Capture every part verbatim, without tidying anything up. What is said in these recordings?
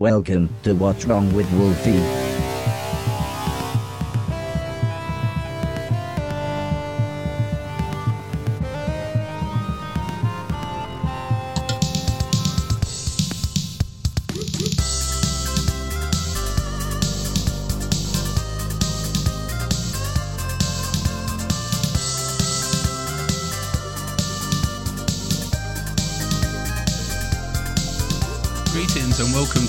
Welcome to What's Wrong with Wolfie.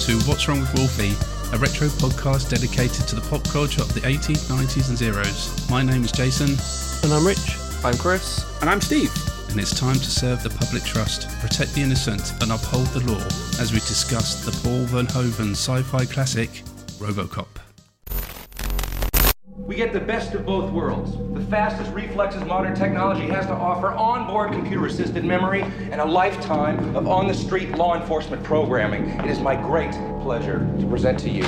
To What's Wrong with Wolfie, a retro podcast dedicated to the pop culture of the eighties, nineties and zeros. My name is Jason. And I'm Rich. I'm Chris. And I'm Steve. And it's time to serve the public trust, protect the innocent and uphold the law as we discuss the Paul Verhoeven sci-fi classic, RoboCop. We get the best of both worlds, the fastest reflexes modern technology has to offer, onboard computer-assisted memory, and a lifetime of on-the-street law enforcement programming. It is my great pleasure to present to you,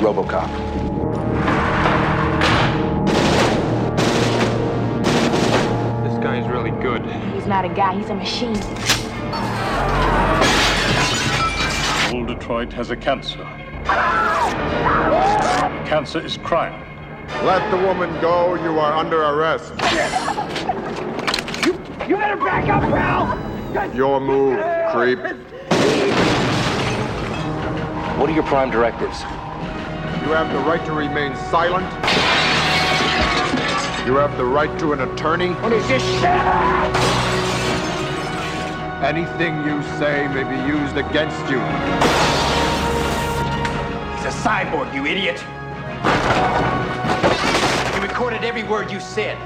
RoboCop. This guy is really good. He's not a guy, he's a machine. Old Detroit has a cancer. Cancer is crime. Let the woman go. You are under arrest. You, you better back up, pal. Your move, creep. What are your prime directives? You have the right to remain silent. You have the right to an attorney. What is this shit? Anything you say may be used against you. He's a cyborg, you idiot. He recorded every word you said.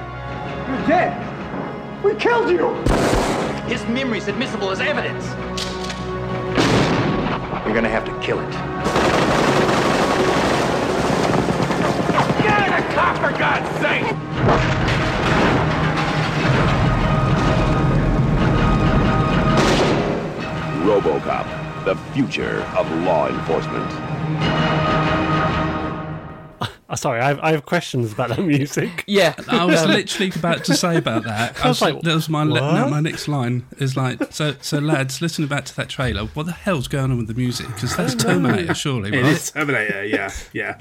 You're dead. We killed you. His memory's admissible as evidence. You're gonna have to kill it. Get in a cop, for God's sake! RoboCop, the future of law enforcement. Sorry, I have, I have questions about that music. Yeah, I was literally about to say about that. I was, I was like, that was my le- no, my next line is like, so so lads, listening back to that trailer, what the hell's going on with the music? Because that's Terminator, surely, right? It is Terminator, yeah, yeah.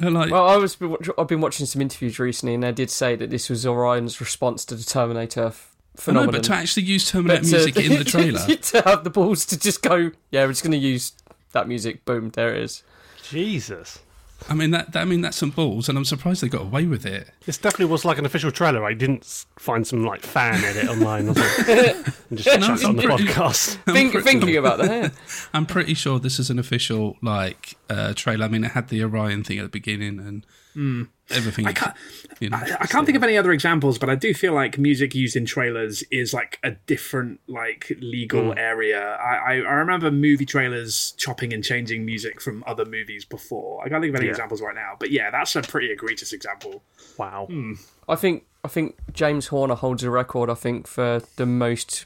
Like, well, I was I've been watching some interviews recently, and they did say that this was Orion's response to the Terminator phenomenon. No, but to actually use Terminator to, music in the trailer, to have the balls to just go, yeah, we're just going to use that music. Boom, there it is. Jesus. I mean that, that. I mean that's some balls, and I'm surprised they got away with it. This definitely was like an official trailer. I didn't find some like fan edit online or something. And just no, chucked it on the pretty, podcast. Think, pretty, thinking about that, yeah. I'm pretty sure this is an official like uh, trailer. I mean, it had the Orion thing at the beginning and mm. everything. I can't, you know, I, I can't think of any other examples, but I do feel like music used in trailers is like a different like legal mm. area. I, I, I remember movie trailers chopping and changing music from other movies before. I can't think of any yeah. examples right now, but yeah, that's a pretty egregious example. Wow. Mm. I think I think James Horner holds a record. I think for the most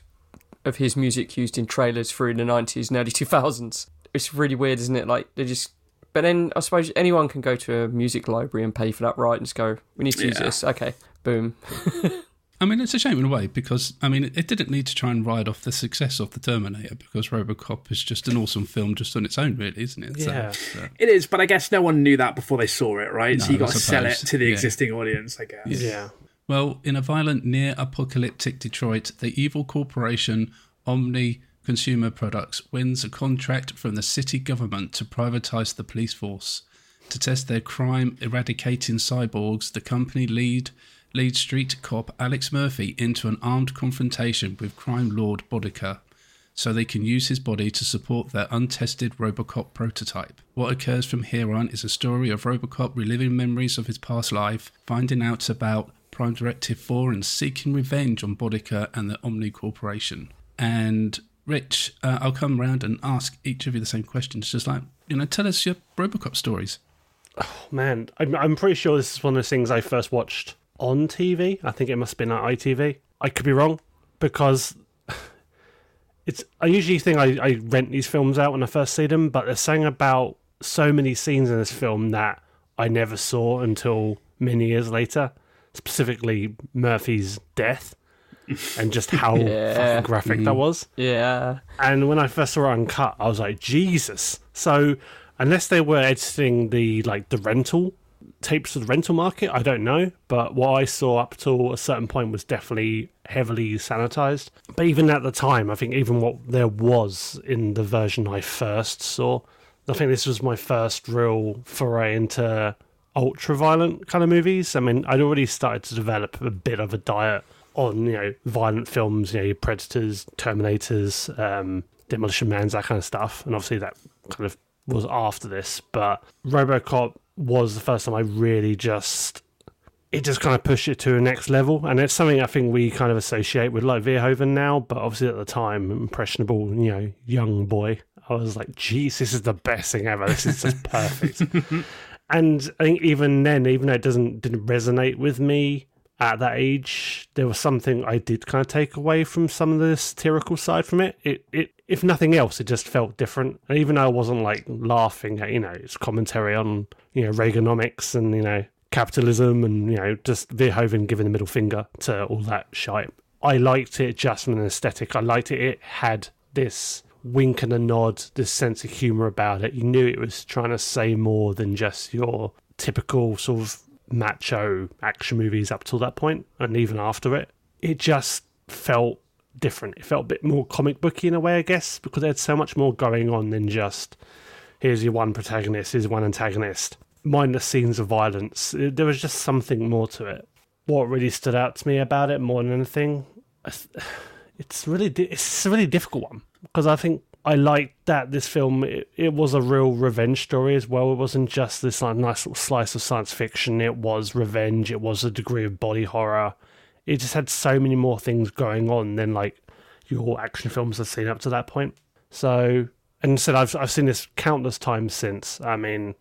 of his music used in trailers through the nineties and early two thousands. It's really weird, isn't it? Like they just. But then I suppose anyone can go to a music library and pay for that right and just go, we need to yeah. use this. Okay, boom. I mean, it's a shame in a way because, I mean, it didn't need to try and ride off the success of The Terminator because RoboCop is just an awesome film just on its own, really, isn't it? Yeah. So, so. It is, but I guess no one knew that before they saw it, right? No, so you got to sell it to the yeah. existing audience, I guess. Yes. Yeah. Well, in a violent, near-apocalyptic Detroit, the evil corporation Omni Consumer Products wins a contract from the city government to privatise the police force. To test their crime-eradicating cyborgs, the company lead lead street cop Alex Murphy into an armed confrontation with crime lord Boddicker, so they can use his body to support their untested RoboCop prototype. What occurs from here on is a story of RoboCop reliving memories of his past life, finding out about Prime Directive four and seeking revenge on Boddicker and the Omni Corporation. And... Rich, uh, I'll come round and ask each of you the same questions. Just like, you know, tell us your RoboCop stories. Oh, man. I'm, I'm pretty sure this is one of those things I first watched on T V. I think it must have been on I T V. I could be wrong because it's. I usually think I, I rent these films out when I first see them, but there's something about so many scenes in this film that I never saw until many years later, specifically Murphy's death. and just how yeah. fucking graphic mm. that was. Yeah. And when I first saw it uncut, I was like, Jesus. So unless they were editing the like the rental tapes of the rental market, I don't know. But what I saw up to a certain point was definitely heavily sanitized. But even at the time, I think even what there was in the version I first saw, I think this was my first real foray into ultra-violent kind of movies. I mean, I'd already started to develop a bit of a diet on, you know, violent films, you know, your Predators, Terminators, um, Demolition Man's, that kind of stuff. And obviously that kind of was after this. But RoboCop was the first time I really just... It just kind of pushed it to a next level. And it's something I think we kind of associate with, like, Verhoeven now. But obviously at the time, impressionable, you know, young boy. I was like, geez, this is the best thing ever. This is just perfect. And I think even then, even though it doesn't didn't resonate with me at that age, there was something I did kind of take away from some of the satirical side from it. It, it if nothing else, it just felt different. And even though I wasn't like laughing at, you know, its commentary on, you know, Reaganomics and, you know, capitalism and, you know, just Verhoeven giving the middle finger to all that shite, I liked it just from an aesthetic. I liked it. It had this wink and a nod, this sense of humour about it. You knew it was trying to say more than just your typical sort of macho action movies up till that point, and even after it. It just felt different. It felt a bit more comic booky in a way, I guess, because they had so much more going on than just, here's your one protagonist, here's one antagonist. Mindless scenes of violence. There was just something more to it. What really stood out to me about it more than anything, it's really, it's a really difficult one. Because I think I liked that this film, it, it was a real revenge story as well. It wasn't just this like nice little slice of science fiction. It was revenge. It was a degree of body horror. It just had so many more things going on than like your action films have seen up to that point. So, and so I've I've seen this countless times since. I mean,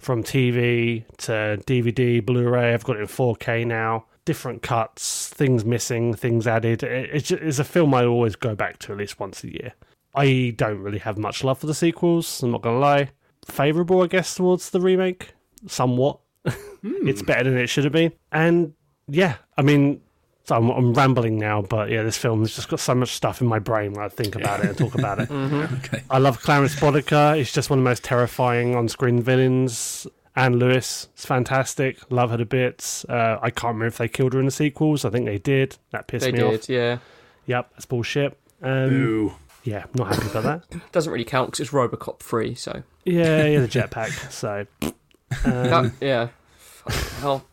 from T V to D V D, Blu-ray. I've got it in four K now. Different cuts, things missing, things added. It's a film I always go back to at least once a year. I don't really have much love for the sequels, I'm not going to lie. Favourable, I guess, towards the remake, somewhat. Mm. It's better than it should have been. And yeah, I mean, so I'm, I'm rambling now, but yeah, this film has just got so much stuff in my brain when I think about it and talk about it. Mm-hmm. Okay. I love Clarence Boddicker. He's just one of the most terrifying on-screen villains. Anne Lewis, it's fantastic. Love her to bits. Uh, I can't remember if they killed her in the sequels. I think they did. That pissed they me did, off. They did, yeah. Yep, that's bullshit. Um, Ooh. Yeah, not happy about that. Doesn't really count because it's RoboCop free, so. Yeah, yeah, the jetpack, so. Um, that, yeah. Fucking hell.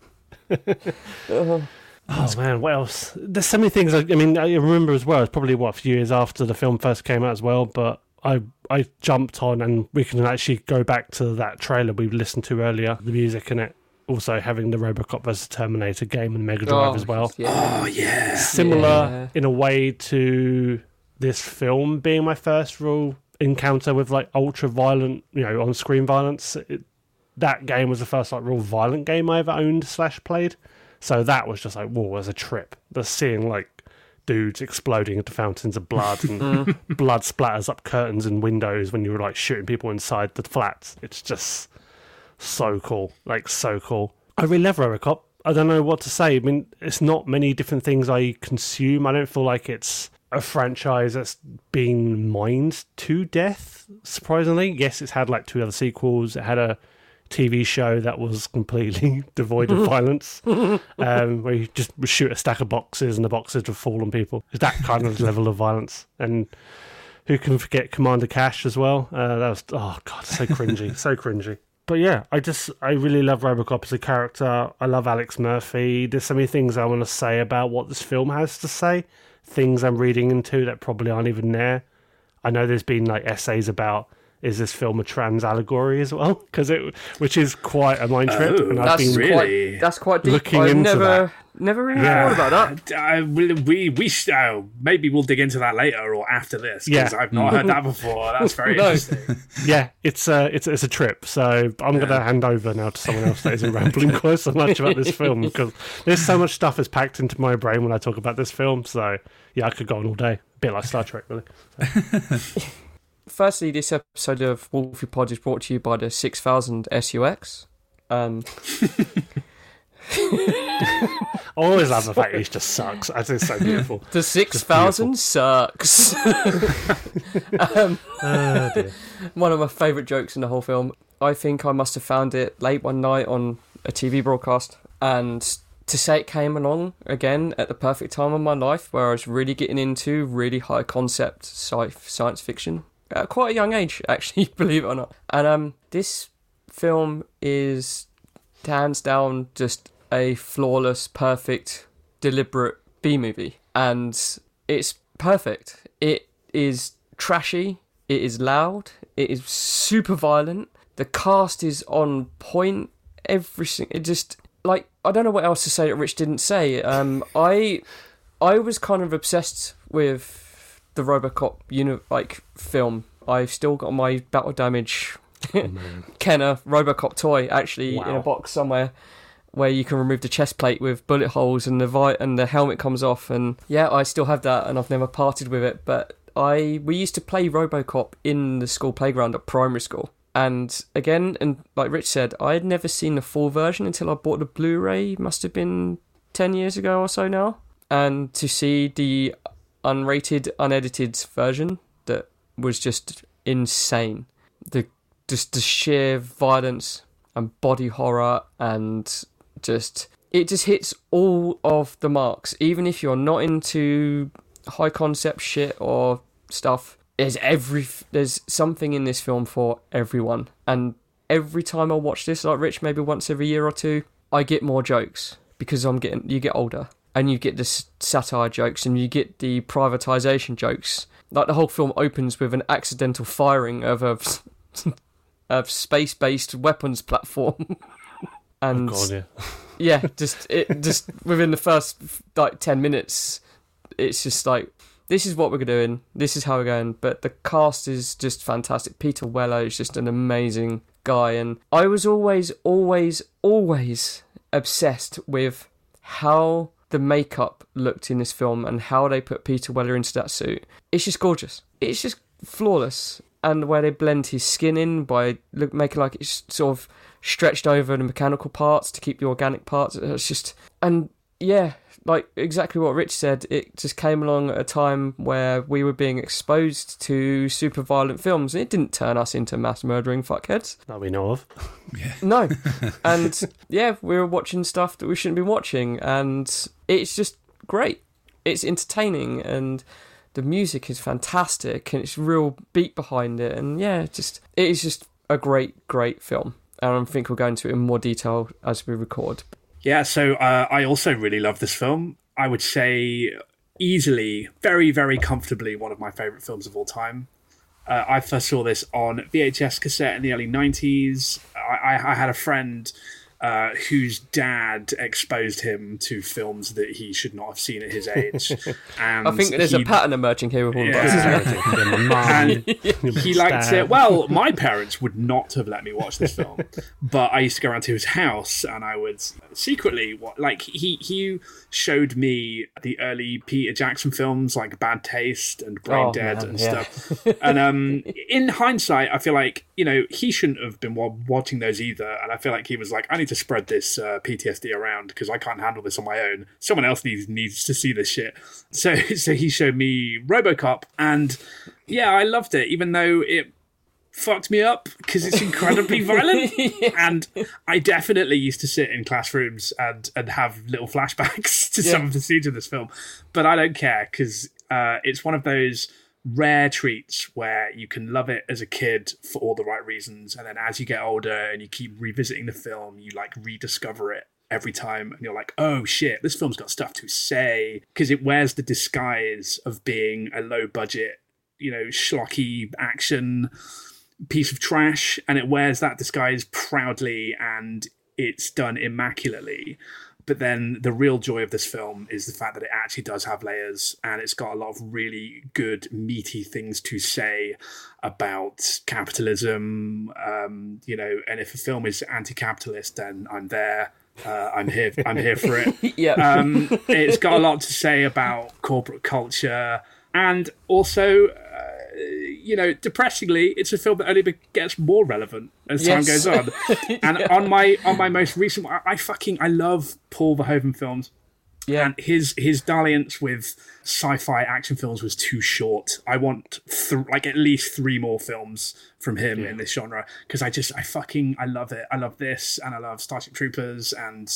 uh-huh. Oh, man, what else? There's so many things. I, I mean, I remember as well, it's probably, what, a few years after the film first came out as well, but. I, I jumped on, and we can actually go back to that trailer we listened to earlier, the music in it, also having the RoboCop versus Terminator game and Mega Drive oh, as well. Yeah. Oh, yeah. Similar yeah. in a way to this film being my first real encounter with, like, ultra-violent, you know, on-screen violence. It, that game was the first, like, real violent game I ever owned slash played. So that was just like, whoa, it was a trip. The seeing, like, dudes exploding into fountains of blood and blood splatters up curtains and windows when you were like shooting people inside the flats. It's just so cool. Like, so cool. I really love RoboCop. I don't know what to say. I mean, it's not many different things I consume. I don't feel like it's a franchise that's been mined to death, surprisingly. Yes, it's had like two other sequels. It had a T V show that was completely devoid of violence, um, where you just shoot a stack of boxes and the boxes would fall on people. It's that kind of level of violence. And who can forget Commander Cash as well? Uh, that was, oh God, so cringy, so cringy. But yeah, I just, I really love RoboCop as a character. I love Alex Murphy. There's so many things I want to say about what this film has to say, things I'm reading into that probably aren't even there. I know there's been like essays about, is this film a trans allegory as well? Because it, which is quite a mind trip, oh, and I've that's been really quite, that's quite deep. Looking I've into never, that. Never really yeah. thought about that. I, we we oh, maybe we'll dig into that later or after this. Because yeah. I've not heard that before. That's very no. interesting. Yeah, it's a it's it's a trip. So I'm yeah. going to hand over now to someone else that isn't rambling quite so much about this film, because there's so much stuff is packed into my brain when I talk about this film. So yeah, I could go on all day. A bit like Star Trek, really. So. Firstly, this episode of Wolfie Pod is brought to you by the six thousand S U X. Um, I always love the fact he just sucks. I think it's so beautiful. The six thousand sucks. um, oh, dear. One of my favourite jokes in the whole film. I think I must have found it late one night on a T V broadcast, and to say it came along again at the perfect time of my life where I was really getting into really high concept sci- science fiction at quite a young age, actually, believe it or not. And um, this film is hands down just a flawless, perfect, deliberate B-movie. And it's perfect. It is trashy. It is loud. It is super violent. The cast is on point. Everything. It just, like, I don't know what else to say that Rich didn't say. Um, I, I was kind of obsessed with the RoboCop uni- like film. I've still got my battle damage oh, Kenner RoboCop toy actually wow. in a box somewhere, where you can remove the chest plate with bullet holes and the vi- and the helmet comes off. And yeah, I still have that, and I've never parted with it. But I we used to play RoboCop in the school playground at primary school. And again, and like Rich said, I had never seen the full version until I bought the Blu-ray. Must have been ten years ago or so now. And to see the unrated, unedited version, that was just insane. The just the sheer violence and body horror, and just it just hits all of the marks. Even if you're not into high concept shit or stuff, There's every there's something in this film for everyone. And every time I watch this, like Rich, maybe once every year or two, I get more jokes because I'm getting you get older, and you get the satire jokes, and you get the privatization jokes. Like the whole film opens with an accidental firing of a, a space-based weapons platform, and oh God, yeah. yeah, just it just within the first like ten minutes, it's just like, this is what we're doing, this is how we're going. But the cast is just fantastic. Peter Weller is just an amazing guy. And I was always, always, always obsessed with how the makeup looked in this film and how they put Peter Weller into that suit. It's just gorgeous. It's just flawless. And the way they blend his skin in by look, making like it's sort of stretched over the mechanical parts to keep the organic parts. It's just... And yeah... Like, exactly what Rich said, it just came along at a time where we were being exposed to super violent films. It didn't turn us into mass murdering fuckheads. That we know of. Yeah. No. And, yeah, we were watching stuff that we shouldn't be watching, and it's just great. It's entertaining, and the music is fantastic, and it's real beat behind it, and, yeah, just it is just a great, great film. And I think we'll go into it in more detail as we record. Yeah, so uh, I also really love this film. I would say easily, very, very comfortably, one of my favourite films of all time. Uh, I first saw this on V H S cassette in the early nineties. I, I had a friend uh, whose dad exposed him to films that he should not have seen at his age. And I think there's he... a pattern emerging here with all of us. And he liked it. Well, my parents would not have let me watch this film, but I used to go around to his house and I would secretly, like, he, he showed me the early Peter Jackson films, like Bad Taste and Brain oh, Dead man, and yeah. stuff. And um, in hindsight, I feel like, you know, he shouldn't have been watching those either. And I feel like he was like, I need to spread this uh, P T S D around because I can't handle this on my own. Someone else needs needs to see this shit. So so he showed me RoboCop, and yeah, I loved it, even though it fucked me up because it's incredibly violent. Yeah. And I definitely used to sit in classrooms and, and have little flashbacks to yeah. some of the scenes of this film. But I don't care because uh, it's one of those rare treats where you can love it as a kid for all the right reasons, and then as you get older and you keep revisiting the film, you like rediscover it every time, and you're like, oh shit, this film's got stuff to say, because it wears the disguise of being a low budget, you know, schlocky action piece of trash, and it wears that disguise proudly, and it's done immaculately. But then the real joy of this film is the fact that it actually does have layers, and it's got a lot of really good, meaty things to say about capitalism. Um, you know, and if a film is anti-capitalist, then I'm there. Uh, I'm here. I'm here for it. Yeah. Um, it's got a lot to say about corporate culture, and also, uh, you know, depressingly, it's a film that only gets more relevant as yes. time goes on. And yeah. on my on my most recent, I, I fucking I love Paul Verhoeven films. Yeah, and his his dalliance with sci-fi action films was too short. I want th- like at least three more films from him yeah. in this genre, because I just I fucking I love it. I love this, and I love Starship Troopers and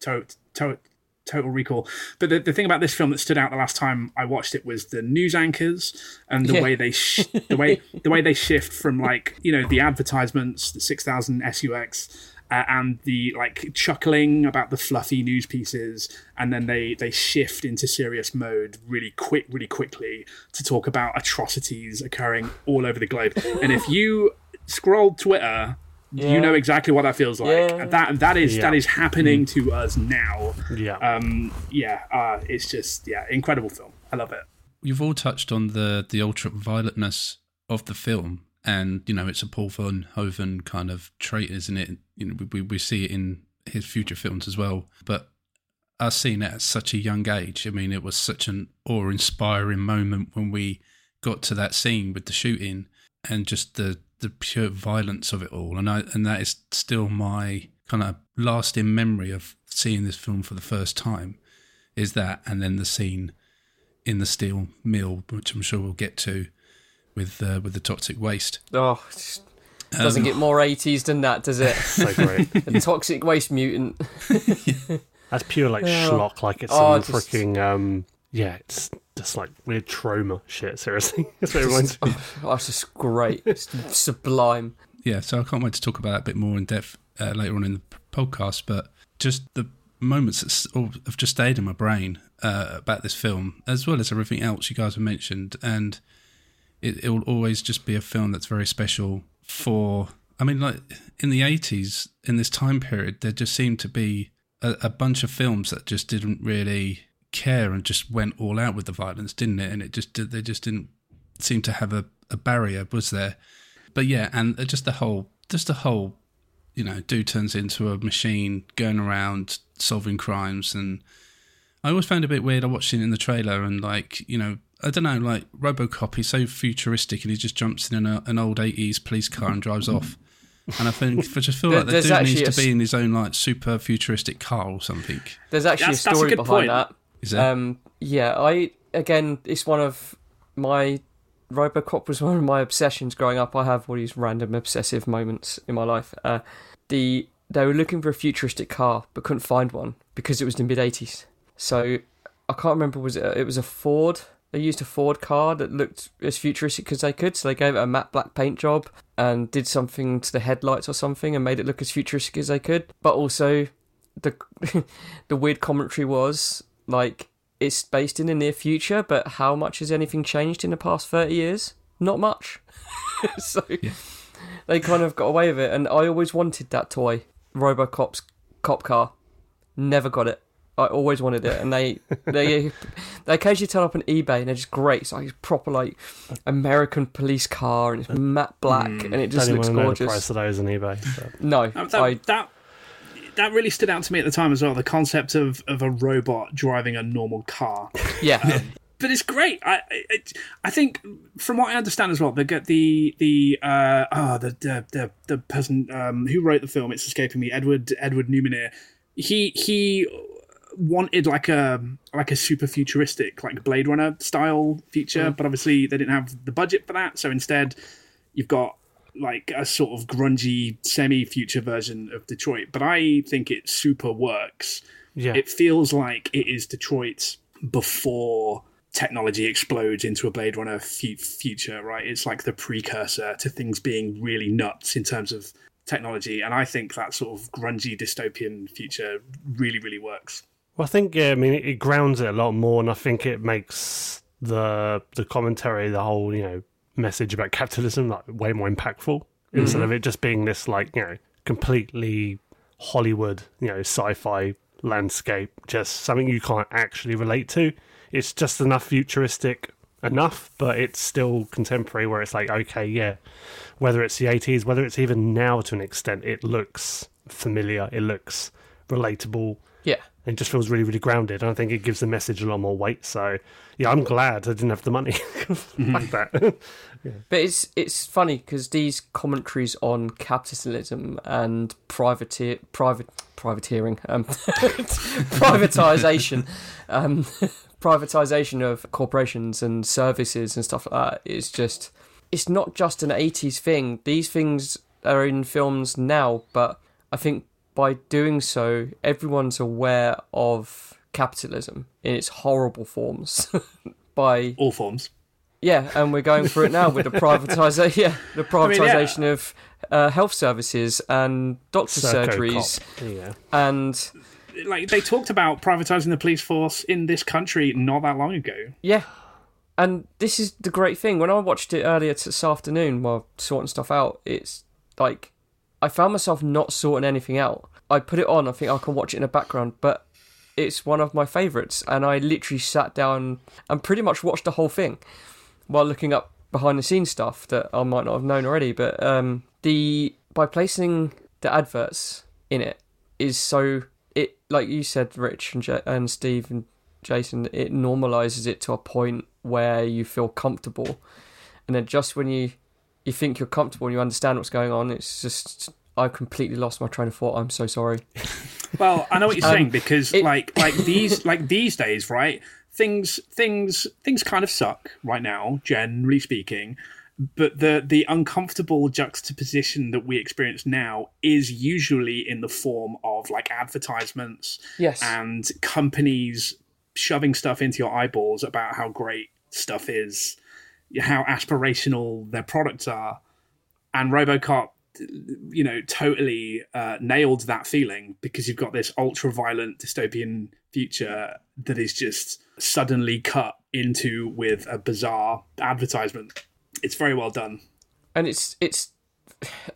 to- to- Total Recall. But the, the thing about this film that stood out the last time I watched it was the news anchors and the yeah. way they sh- the way the way they shift from, like, you know, the advertisements, the six thousand S U X. Uh, and the, like, chuckling about the fluffy news pieces, and then they, they shift into serious mode really quick, really quickly to talk about atrocities occurring all over the globe. And if you scroll Twitter, yeah. you know exactly what that feels like. Yeah. And that that is yeah. that is happening mm. to us now. Yeah, um, yeah, uh, it's just yeah, incredible film. I love it. You've all touched on the the ultravioletness of the film. And, you know, it's a Paul Verhoeven kind of trait, isn't it? You know, we we see it in his future films as well. But us seeing it at such a young age, I mean, it was such an awe-inspiring moment when we got to that scene with the shooting and just the, the pure violence of it all. And I and that is still my kind of lasting memory of seeing this film for the first time, is that, and then the scene in the steel mill, which I'm sure we'll get to, with uh, with the toxic waste. Oh, it doesn't um, get more eighties than that, does it? So great. The toxic waste mutant. That's pure, like, schlock. Like, it's oh, some just, freaking... Um, yeah, it's just, like, weird trauma shit, seriously. That's what it reminds me. Oh, that's just great. It's sublime. Yeah, so I can't wait to talk about that a bit more in depth uh, later on in the podcast, but just the moments that have just stayed in my brain uh, about this film, as well as everything else you guys have mentioned, and... It, it will always just be a film that's very special for... I mean, like, in the eighties, in this time period, there just seemed to be a, a bunch of films that just didn't really care and just went all out with the violence, didn't it? And it just they just didn't seem to have a, a barrier, was there? But yeah, and just the whole... Just the whole, you know, dude turns into a machine, going around, solving crimes, and... I always found it a bit weird. I watched it in the trailer and, like, you know... I don't know, like, RoboCop, he's so futuristic and he just jumps in an, uh, an old eighties police car and drives off. And I think I just feel there, like the dude needs a, to be in his own, like, super futuristic car or something. There's actually that's, a story a behind point. That. Is there? Um, yeah, I, again, it's one of my... RoboCop was one of my obsessions growing up. I have all these random obsessive moments in my life. Uh, the They were looking for a futuristic car but couldn't find one because it was in the mid-eighties. So I can't remember, was it, it was a Ford... They used a Ford car that looked as futuristic as they could, so they gave it a matte black paint job and did something to the headlights or something and made it look as futuristic as they could. But also, the the weird commentary was, like, it's based in the near future, but how much has anything changed in the past thirty years? Not much. So yeah. They kind of got away with it, and I always wanted that toy, RoboCop's cop car. Never got it. I always wanted it, and they they they occasionally turn up on eBay, and they're just great. So it's proper, like, American police car, and it's matte black, mm, and it just don't looks even gorgeous. Know the price of those on eBay. But. No, um, that, I, that that really stood out to me at the time as well. The concept of, of a robot driving a normal car. Yeah. Um, but it's great. I it, I think from what I understand as well, they get the the uh oh, the, the the the person um who wrote the film. It's escaping me. Edward Edward Newman. He he. wanted like a like a super futuristic, like, Blade Runner style feature, yeah. but obviously they didn't have the budget for that, so instead you've got, like, a sort of grungy semi-future version of Detroit. But I think it super works. Yeah. It feels like it is Detroit before technology explodes into a Blade Runner f- future, right? It's like the precursor to things being really nuts in terms of technology, and I think that sort of grungy dystopian future really, really works. Well, I think, yeah, I mean, it grounds it a lot more, and I think it makes the the commentary, the whole, you know, message about capitalism, like, way more impactful, mm-hmm. instead of it just being this, like, you know, completely Hollywood, you know, sci-fi landscape, just something you can't actually relate to. It's just enough futuristic enough, but it's still contemporary, where it's like, okay, yeah, whether it's the eighties, whether it's even now to an extent, it looks familiar, it looks relatable. Yeah. It just feels really, really grounded. And I think it gives the message a lot more weight. So, yeah, I'm glad I didn't have the money mm-hmm. like that. Yeah. But it's it's funny because these commentaries on capitalism and privateer, private, privateering, um, privatization, um, privatization of corporations and services and stuff like that is just, it's not just an eighties thing. These things are in films now, but I think by doing so, everyone's aware of capitalism in its horrible forms. By all forms. Yeah, and we're going for it now with the privatization. Yeah, the privatization I mean, yeah. of uh, health services and doctor Circo surgeries. Yeah. And like they talked about privatizing the police force in this country not that long ago. Yeah. And this is the great thing. When I watched it earlier this afternoon while sorting stuff out, it's like I found myself not sorting anything out. I put it on, I think I can watch it in the background, but it's one of my favourites, and I literally sat down and pretty much watched the whole thing while looking up behind-the-scenes stuff that I might not have known already, but um, the by placing the adverts in it is so... it like you said, Rich and, J- and Steve and Jason, it normalises it to a point where you feel comfortable, and then just when you... you think you're comfortable and you understand what's going on, it's just I completely lost my train of thought. I'm so sorry. Well, I know what you're um, saying because it... like like these like these days, right? Things things things kind of suck right now, generally speaking. But the the uncomfortable juxtaposition that we experience now is usually in the form of like advertisements yes. and companies shoving stuff into your eyeballs about how great stuff is, how aspirational their products are. And RoboCop, you know, totally uh, nailed that feeling because you've got this ultra-violent dystopian future that is just suddenly cut into with a bizarre advertisement. It's very well done. And it's, it's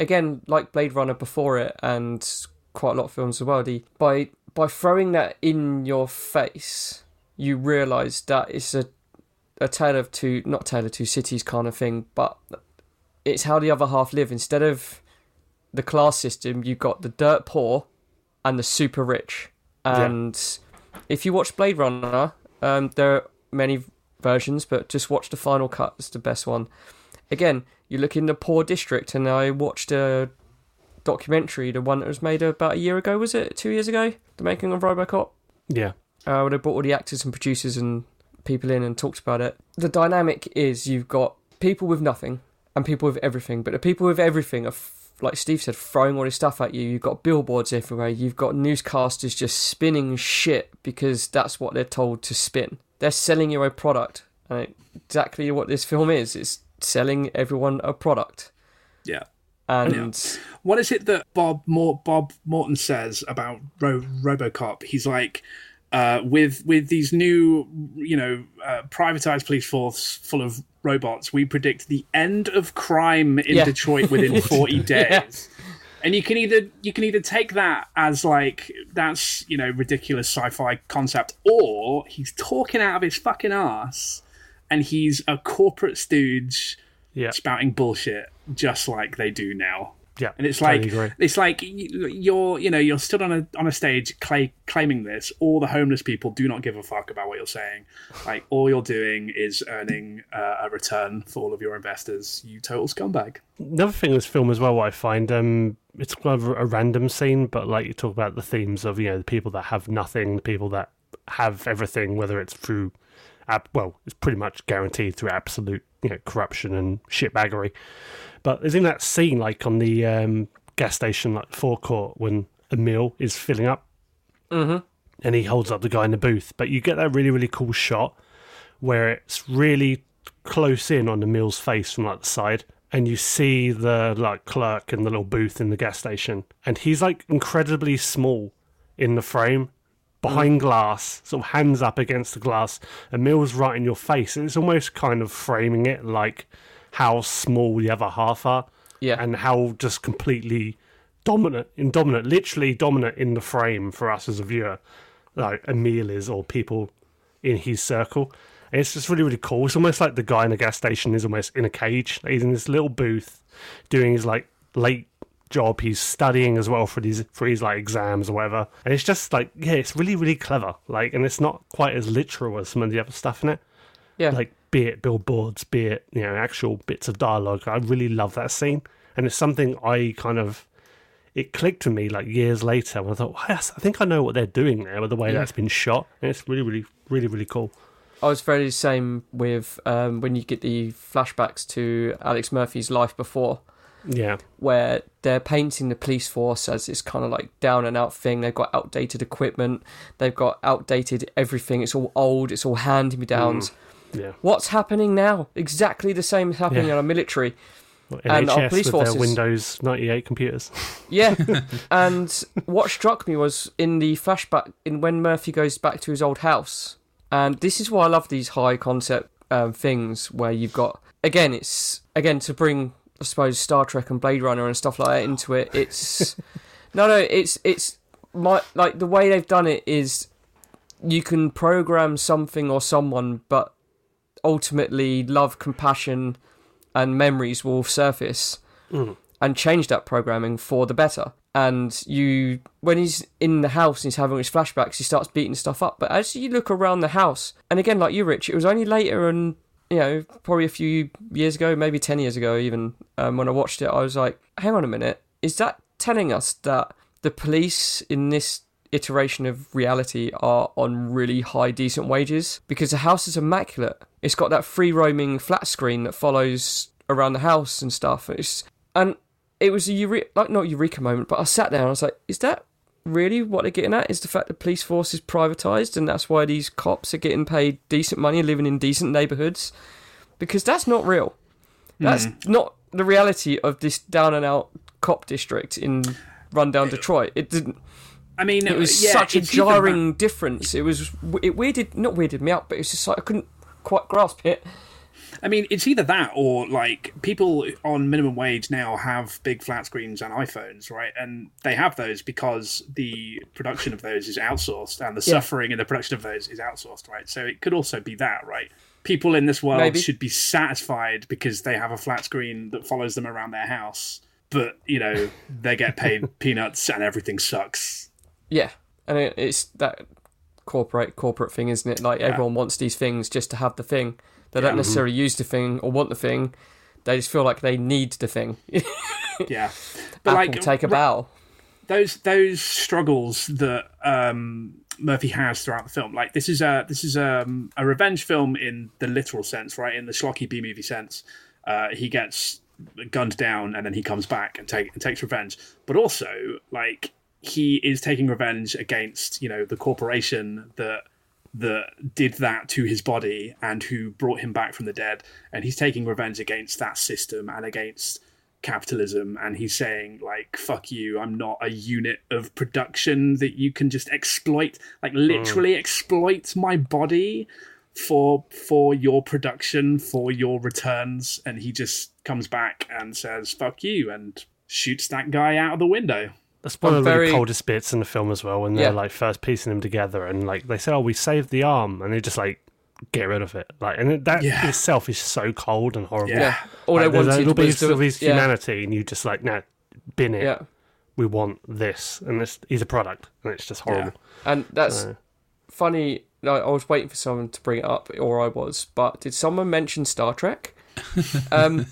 again, like Blade Runner before it and quite a lot of films as well, the, by, by throwing that in your face, you realise that it's a a tale of two, not tale of two cities kind of thing, but it's how the other half live. Instead of the class system, you've got the dirt poor and the super rich. And yeah. if you watch Blade Runner, um, there are many versions, but just watch the final cut. It's the best one. Again, you look in the poor district, and I watched a documentary, the one that was made about a year ago, was it? Two years ago? The making of RoboCop? Yeah. Uh, where they brought all the actors and producers and people in and talked about it. The dynamic is you've got people with nothing and people with everything, but the people with everything are, f- like Steve said, throwing all this stuff at you. You've got billboards everywhere. You've got newscasters just spinning shit because that's what they're told to spin. They're selling you a product. And exactly what this film is. It's selling everyone a product. Yeah. And yeah. What is it that Bob Mor- Bob Morton says about Ro- RoboCop? He's like... Uh, with with these new, you know, uh, privatized police force full of robots, we predict the end of crime in yeah. Detroit within forty days. Yeah. And you can either you can either take that as like that's, you know, ridiculous sci-fi concept, or he's talking out of his fucking ass, and he's a corporate stooge yeah. spouting bullshit just like they do now. Yeah, and it's like totally it's like you're you know you're stood on a on a stage cl- claiming this. All the homeless people do not give a fuck about what you're saying. Like all you're doing is earning uh, a return for all of your investors. You total scumbag. Another thing in this film as well, what I find um, it's kind of a random scene, but like you talk about the themes of you know the people that have nothing, the people that have everything, whether it's through ab- well, it's pretty much guaranteed through absolute you know corruption and shitbaggery. But there's in that scene, like on the um, gas station, like forecourt, when Emil is filling up, mm-hmm. and he holds up the guy in the booth. But you get that really, really cool shot where it's really close in on Emil's face from like the side, and you see the like clerk in the little booth in the gas station, and he's like incredibly small in the frame, behind mm-hmm. glass, sort of hands up against the glass. Emil's right in your face, and it's almost kind of framing it like how small the other half are, yeah. and how just completely dominant, in dominant, literally dominant in the frame for us as a viewer, like Emil is, or people in his circle. And it's just really, really cool. It's almost like the guy in the gas station is almost in a cage. He's in this little booth doing his like late job. He's studying as well for these for his like exams or whatever. And it's just like, yeah, it's really, really clever. Like, and it's not quite as literal as some of the other stuff in it. Yeah. Like, be it billboards, be it, you know, actual bits of dialogue. I really love that scene. And it's something I kind of, it clicked to me like years later when I thought, well, I think I know what they're doing there with the way yeah. that's been shot. And it's really, really, really, really cool. I was very the same with um, when you get the flashbacks to Alex Murphy's life before. Yeah. Where they're painting the police force as this kind of like down and out thing. They've got outdated equipment. They've got outdated everything. It's all old. It's all hand-me-downs. Mm. Yeah. What's happening now? Exactly the same is happening yeah. in our military. Well, N H S and our police with forces. Their Windows ninety-eight computers. Yeah. And what struck me was in the flashback, in when Murphy goes back to his old house. And this is why I love these high concept um, things where you've got, again, it's, again, to bring, I suppose, Star Trek and Blade Runner and stuff like that into it. It's, no, no, it's, it's my, like the way they've done it is you can program something or someone, but ultimately love, compassion and memories will surface mm. and change that programming for the better. And you, when he's in the house and he's having his flashbacks, he starts beating stuff up. But as you look around the house, and again, like you, Rich, it was only later and, you know, probably a few years ago, maybe ten years ago even, um, when I watched it, I was like, hang on a minute, is that telling us that the police in this iteration of reality are on really high, decent wages? Because the house is immaculate. It's got that free-roaming flat screen that follows around the house and stuff. It's, and... It was a eureka, like not eureka moment, but I sat there and I was like, is that really what they're getting at? Is the fact the police force is privatised and that's why these cops are getting paid decent money and living in decent neighbourhoods? Because that's not real. That's mm. not the reality of this down and out cop district in rundown Detroit. It didn't. I mean, it was yeah, such a jarring even... difference. It was it weirded not weirded me out, but it was just like I couldn't quite grasp it. I mean, it's either that or, like, people on minimum wage now have big flat screens and iPhones, right? And they have those because the production of those is outsourced and the yeah. suffering in the production of those is outsourced, right? So it could also be that, right? People in this world Maybe. should be satisfied because they have a flat screen that follows them around their house, but, you know, they get paid peanuts and everything sucks. Yeah, and it's that corporate corporate thing, isn't it? Like, yeah. everyone wants these things just to have the thing. They don't yeah. necessarily use the thing or want the thing. They just feel like they need the thing. yeah. But Apple, like, take a bow. Those those struggles that um, Murphy has throughout the film, like this is a this is a, um, a revenge film in the literal sense, right? In the schlocky B movie sense, uh, he gets gunned down and then he comes back and take and takes revenge. But also, like, he is taking revenge against, you know, the corporation that. that did that to his body and who brought him back from the dead, and he's taking revenge against that system and against capitalism, and he's saying, like, fuck you, I'm not a unit of production that you can just exploit, like literally oh. exploit my body for for your production, for your returns. And he just comes back and says fuck you and shoots that guy out of the window. That's one I'm of the very... coldest bits in the film as well, when they're yeah. like first piecing them together, and like they say, "Oh, we saved the arm," and they just like get rid of it. Like, and that yeah. itself is so cold and horrible. Yeah, all like, I wanted little was little bit of yeah. humanity, and you just like, no, bin it. Yeah. We want this, and this is a product, and it's just horrible. Yeah. And that's so. funny. Like, I was waiting for someone to bring it up, or I was, but did someone mention Star Trek? um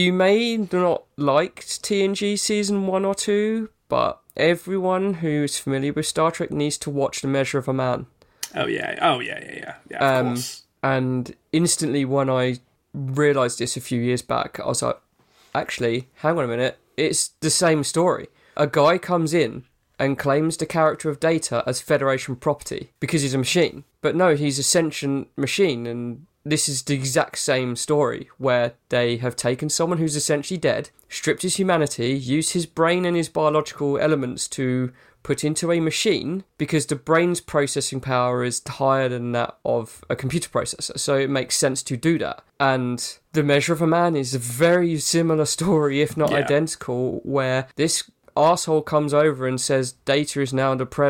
You may not like T N G season one or two, but everyone who's familiar with Star Trek needs to watch The Measure of a Man. Oh, yeah. Oh, yeah, yeah, yeah. yeah um, of course. And instantly when I realised this a few years back, I was like, actually, hang on a minute. It's the same story. A guy comes in and claims the character of Data as Federation property because he's a machine. But no, he's a sentient machine, and... this is the exact same story where they have taken someone who's essentially dead, stripped his humanity, used his brain and his biological elements to put into a machine because the brain's processing power is higher than that of a computer processor. So it makes sense to do that. And The Measure of a Man is a very similar story, if not yeah. identical, where this asshole comes over and says Data is now the pro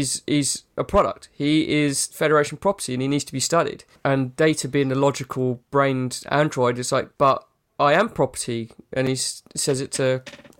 is is a product. He is Federation property and he needs to be studied. And Data, being the logical brained android, is like, but I am property. And he says it to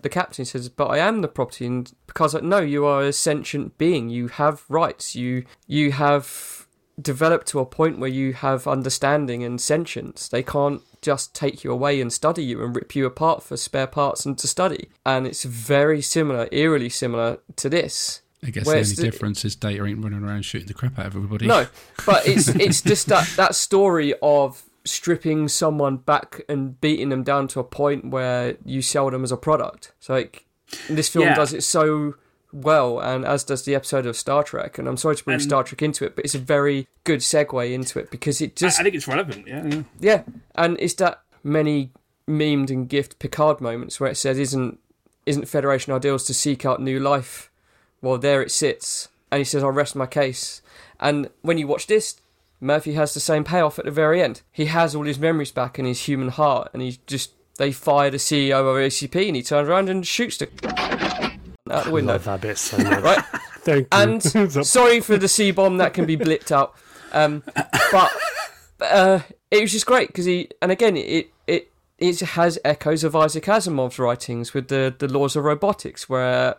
the the captain says, but I am the property, and because like, no, you are a sentient being, you have rights, you you have developed to a point where you have understanding and sentience. They can't just take you away and study you and rip you apart for spare parts and to study. And it's very similar, eerily similar to this. I guess Whereas the only difference is Data ain't running around shooting the crap out of everybody. No, but it's it's just that, that story of stripping someone back and beating them down to a point where you sell them as a product. So like this film yeah. does it so well, and as does the episode of Star Trek. And I'm sorry to bring um, Star Trek into it, but it's a very good segue into it because it just... I, I think it's relevant, yeah, yeah. Yeah, and it's that many memed and gift Picard moments where it says, isn't, isn't Federation ideals to seek out new life? Well, there it sits. And he says, I'll rest my case. And when you watch this, Murphy has the same payoff at the very end. He has all his memories back in his human heart, and he's just, they fire the C E O of A C P, and he turns around and shoots the out the window. I love that bit so much. Right? Thank and you. And sorry for the C-bomb, that can be blipped out. Um, but uh, it was just great, because he, and again, it, it, it has echoes of Isaac Asimov's writings with the, the laws of robotics, where...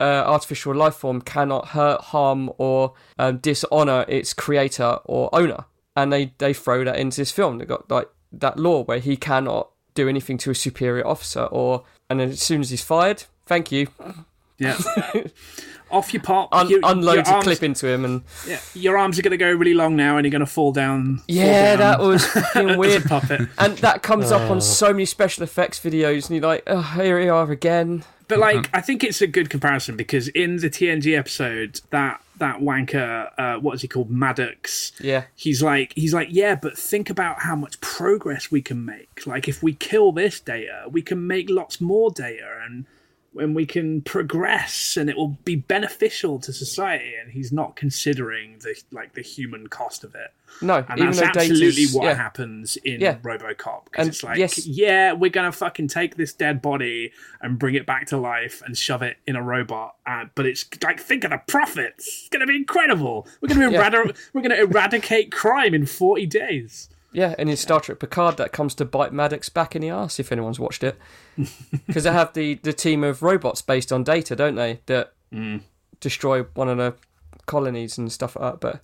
Uh, artificial life form cannot hurt, harm, or um, dishonor its creator or owner, and they they throw that into this film. They got like that law where he cannot do anything to a superior officer, or and then as soon as he's fired, thank you. Yeah, off your pop. Un- your, unloads your arms, a clip into him, and yeah, your arms are going to go really long now, and you're going to fall down. Yeah, fall down. That was fucking weird. Puppet. And that comes oh. up on so many special effects videos, and you're like, oh, here we are again. But like, I think it's a good comparison because in the T N G episode, that that wanker, uh, what is he called, Maddox? Yeah, he's like, he's like, yeah, but think about how much progress we can make. Like, if we kill this Data, we can make lots more Data, and when we can progress, and it will be beneficial to society. And he's not considering the like the human cost of it. No, and that's absolutely what yeah. happens in yeah. RoboCop. Because it's like, yes. yeah, we're going to fucking take this dead body and bring it back to life and shove it in a robot. Uh, but it's like, think of the profits. It's going to be incredible. We're going to eradi- we're going to eradicate crime in forty days. Yeah, and in Star Trek Picard, that comes to bite Maddox back in the arse, if anyone's watched it. Because they have the, the team of robots based on Data, don't they, that mm. destroy one of the colonies and stuff like that. But...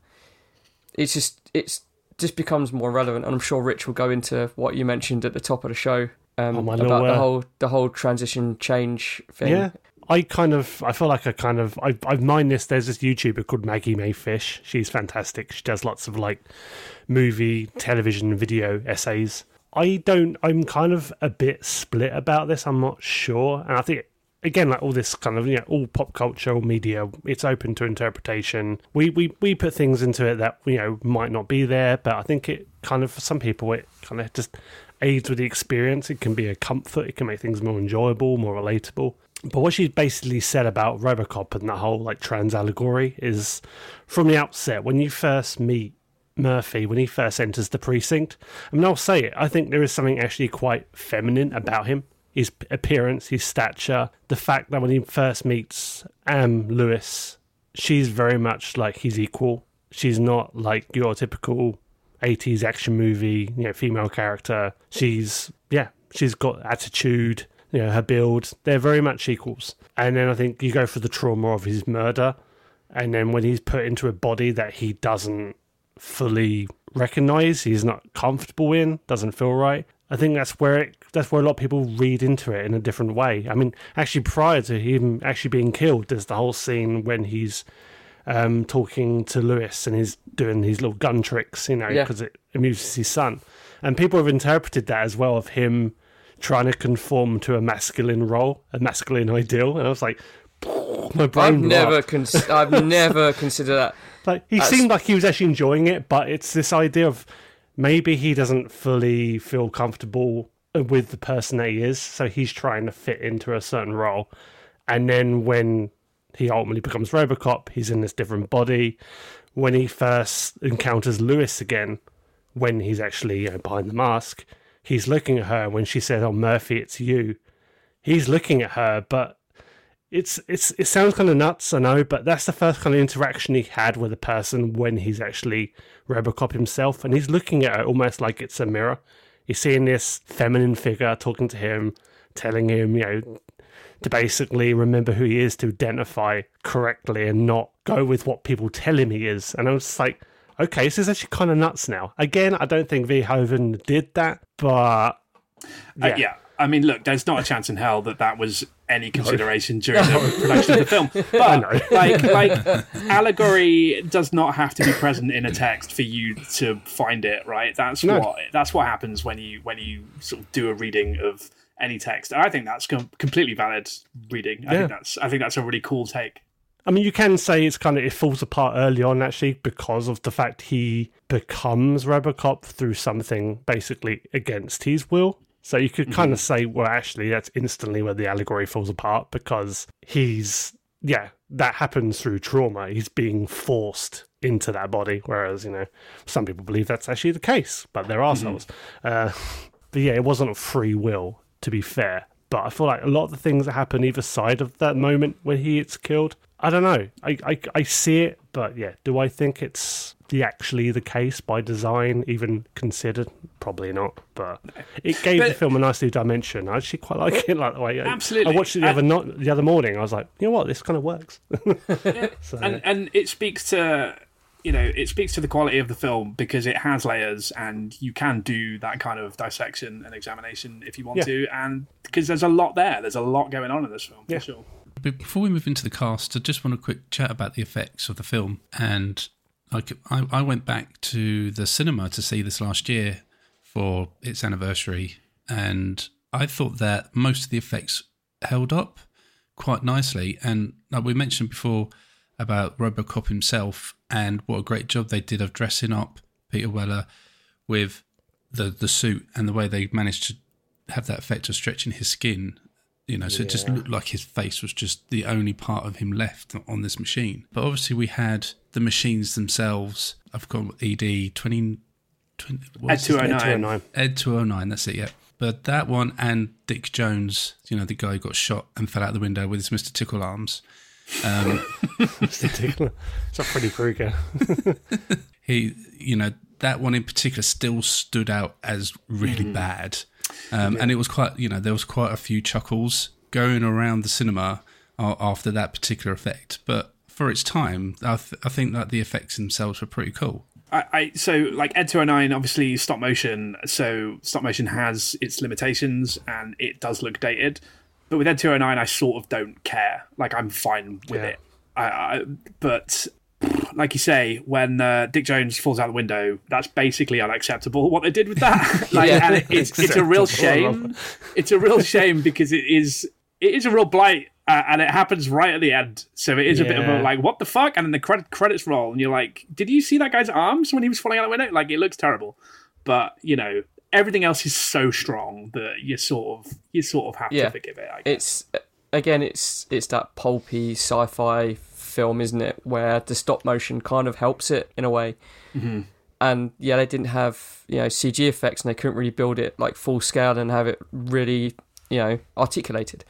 It's just it's just becomes more relevant, and I'm sure Rich will go into what you mentioned at the top of the show um, oh, about nowhere. the whole the whole transition change thing. Yeah, I kind of I feel like I kind of I I've mined this. There's this YouTuber called Maggie Mayfish. She's fantastic. She does lots of like movie, television, video essays. I don't. I'm kind of a bit split about this. I'm not sure, and I think. Again, like all this kind of, you know, all pop culture, all media, it's open to interpretation. We, we we put things into it that, you know, might not be there, but I think it kind of, for some people, it kind of just aids with the experience. It can be a comfort. It can make things more enjoyable, more relatable. But what she's basically said about RoboCop and that whole, like, trans allegory is, from the outset, when you first meet Murphy, when he first enters the precinct, I mean, I'll say it, I think there is something actually quite feminine about him. His appearance, his stature, the fact that when he first meets Anne Lewis, she's very much like his equal. She's not like your typical eighties action movie, you know, female character. She's, yeah, she's got attitude, you know, her build. They're very much equals. And then I think you go for the trauma of his murder. And then when he's put into a body that he doesn't fully recognise, he's not comfortable in, doesn't feel right. I think that's where it, that's where a lot of people read into it in a different way. I mean, actually, prior to him actually being killed, there's the whole scene when he's um, talking to Lewis and he's doing his little gun tricks, you know, because yeah. it amuses his son. And people have interpreted that as well of him trying to conform to a masculine role, a masculine ideal. And I was like, my brain. I've never, cons- I've never considered that. Like he that's... seemed like he was actually enjoying it, but it's this idea of. Maybe he doesn't fully feel comfortable with the person that he is, so he's trying to fit into a certain role. And then when he ultimately becomes RoboCop, he's in this different body. When he first encounters Lewis again, when he's actually, you know, behind the mask, he's looking at her. When she says, "Oh, Murphy, it's you," he's looking at her, but it's it's it sounds kind of nuts, I know, but that's the first kind of interaction he had with a person when he's actually RoboCop himself, and he's looking at it almost like it's a mirror. You're seeing this feminine figure talking to him, telling him, you know, to basically remember who he is, to identify correctly and not go with what people tell him he is. And I was just like, okay, this is actually kind of nuts now. Again, I don't think Verhoeven did that, but... Yeah. Uh, yeah, I mean, look, there's not a chance in hell that that was any consideration no. during the production of the film. But, like, like, allegory does not have to be present in a text for you to find it, right? That's no. what that's what happens when you when you sort of do a reading of any text. And I think that's com- completely valid reading. I yeah. think that's I think that's a really cool take. I mean, you can say it's kind of, it falls apart early on, actually, because of the fact he becomes Robocop through something basically against his will. So you could kind mm-hmm. of say, well, actually, that's instantly where the allegory falls apart, because he's, yeah, that happens through trauma. He's being forced into that body, whereas, you know, some people believe that's actually the case, but they're arseholes. Mm-hmm. Uh, but yeah, it wasn't free will, to be fair. But I feel like a lot of the things that happen either side of that moment when he gets killed, I don't know. I, I, I see it, but yeah, do I think it's the, actually the case by design, even considered? Probably not, but it gave but, the film a nice new dimension. I actually quite like it. Like the way absolutely. I, I watched it the other, and, not, the other morning. I was like, you know what, this kind of works. Yeah. so, and, and it speaks to... You know, it speaks to the quality of the film because it has layers, and you can do that kind of dissection and examination if you want yeah. to, and because there's a lot there. There's a lot going on in this film, for yeah. sure. But before we move into the cast, I just want a quick chat about the effects of the film. And like, I, I went back to the cinema to see this last year for its anniversary, and I thought that most of the effects held up quite nicely. And like we mentioned before about Robocop himself, and what a great job they did of dressing up Peter Weller with the the suit, and the way they managed to have that effect of stretching his skin, you know, so yeah. it just looked like his face was just the only part of him left on this machine. But obviously we had the machines themselves. I've got E D two oh nine. E D two oh nine. E D two oh nine, that's it, yeah. But that one and Dick Jones, you know, the guy who got shot and fell out the window with his Mister Tickle arms. Um, it's a Freddy Krueger. He, you know, that one in particular still stood out as really mm. bad, um, yeah. and it was quite, you know, there was quite a few chuckles going around the cinema uh, after that particular effect. But for its time, I, th- I think that the effects themselves were pretty cool. I, I so like E D two oh nine, obviously stop motion. So stop motion has its limitations, and it does look dated. But with E D two oh nine, I sort of don't care. Like, I'm fine with yeah. it. I, I, but, like you say, when uh, Dick Jones falls out the window, that's basically unacceptable, what they did with that. Like, yeah, and it, it's, it's a real shame. It's a real shame because it is it is a real blight, uh, and it happens right at the end. So it is yeah. a bit of a, like, what the fuck? And then the credit, credits roll, and you're like, did you see that guy's arms when he was falling out the window? Like, it looks terrible. But, you know... Everything else is so strong that you sort of you sort of have yeah. to forgive it. I guess. It's again, it's it's that pulpy sci-fi film, isn't it? Where the stop motion kind of helps it in a way. Mm-hmm. And yeah, they didn't have you know C G effects, and they couldn't really build it like full scale and have it really you know articulated.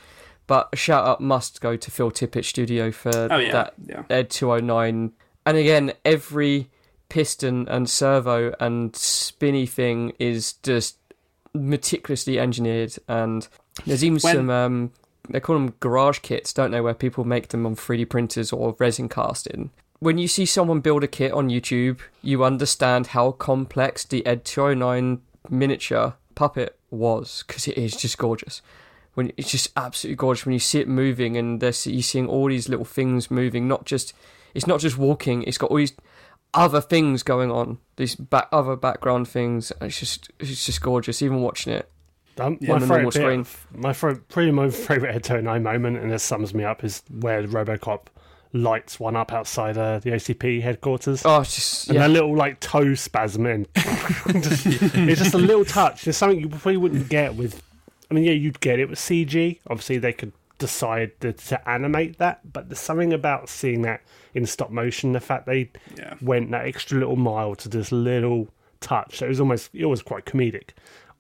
But a shout out must go to Phil Tippett Studio for oh, yeah. that yeah. E D two oh nine. And again, every piston and servo and spinny thing is just meticulously engineered, and there's even when, some um they call them garage kits, don't they, where people make them on three D printers or resin casting. When you see someone build a kit on YouTube, you understand how complex the E D two oh nine miniature puppet was, because it is just gorgeous. When it's just absolutely gorgeous when you see it moving, and there's you're seeing all these little things moving, not just it's not just walking, it's got all these other things going on, these back, other background things. It's just, it's just gorgeous. Even watching it, um, yeah, on my the normal screen. Of, my probably my favorite E D two oh nine moment, and this sums me up, is where RoboCop lights one up outside uh, the O C P headquarters. Oh, it's just and yeah. that little like toe spasm in. just, it's just a little touch. It's something you probably wouldn't get with. I mean, yeah, you'd get it with C G. Obviously, they could decide to, to animate that, but there's something about seeing that in stop motion, the fact they yeah. went that extra little mile to this little touch. So it was almost it was quite comedic.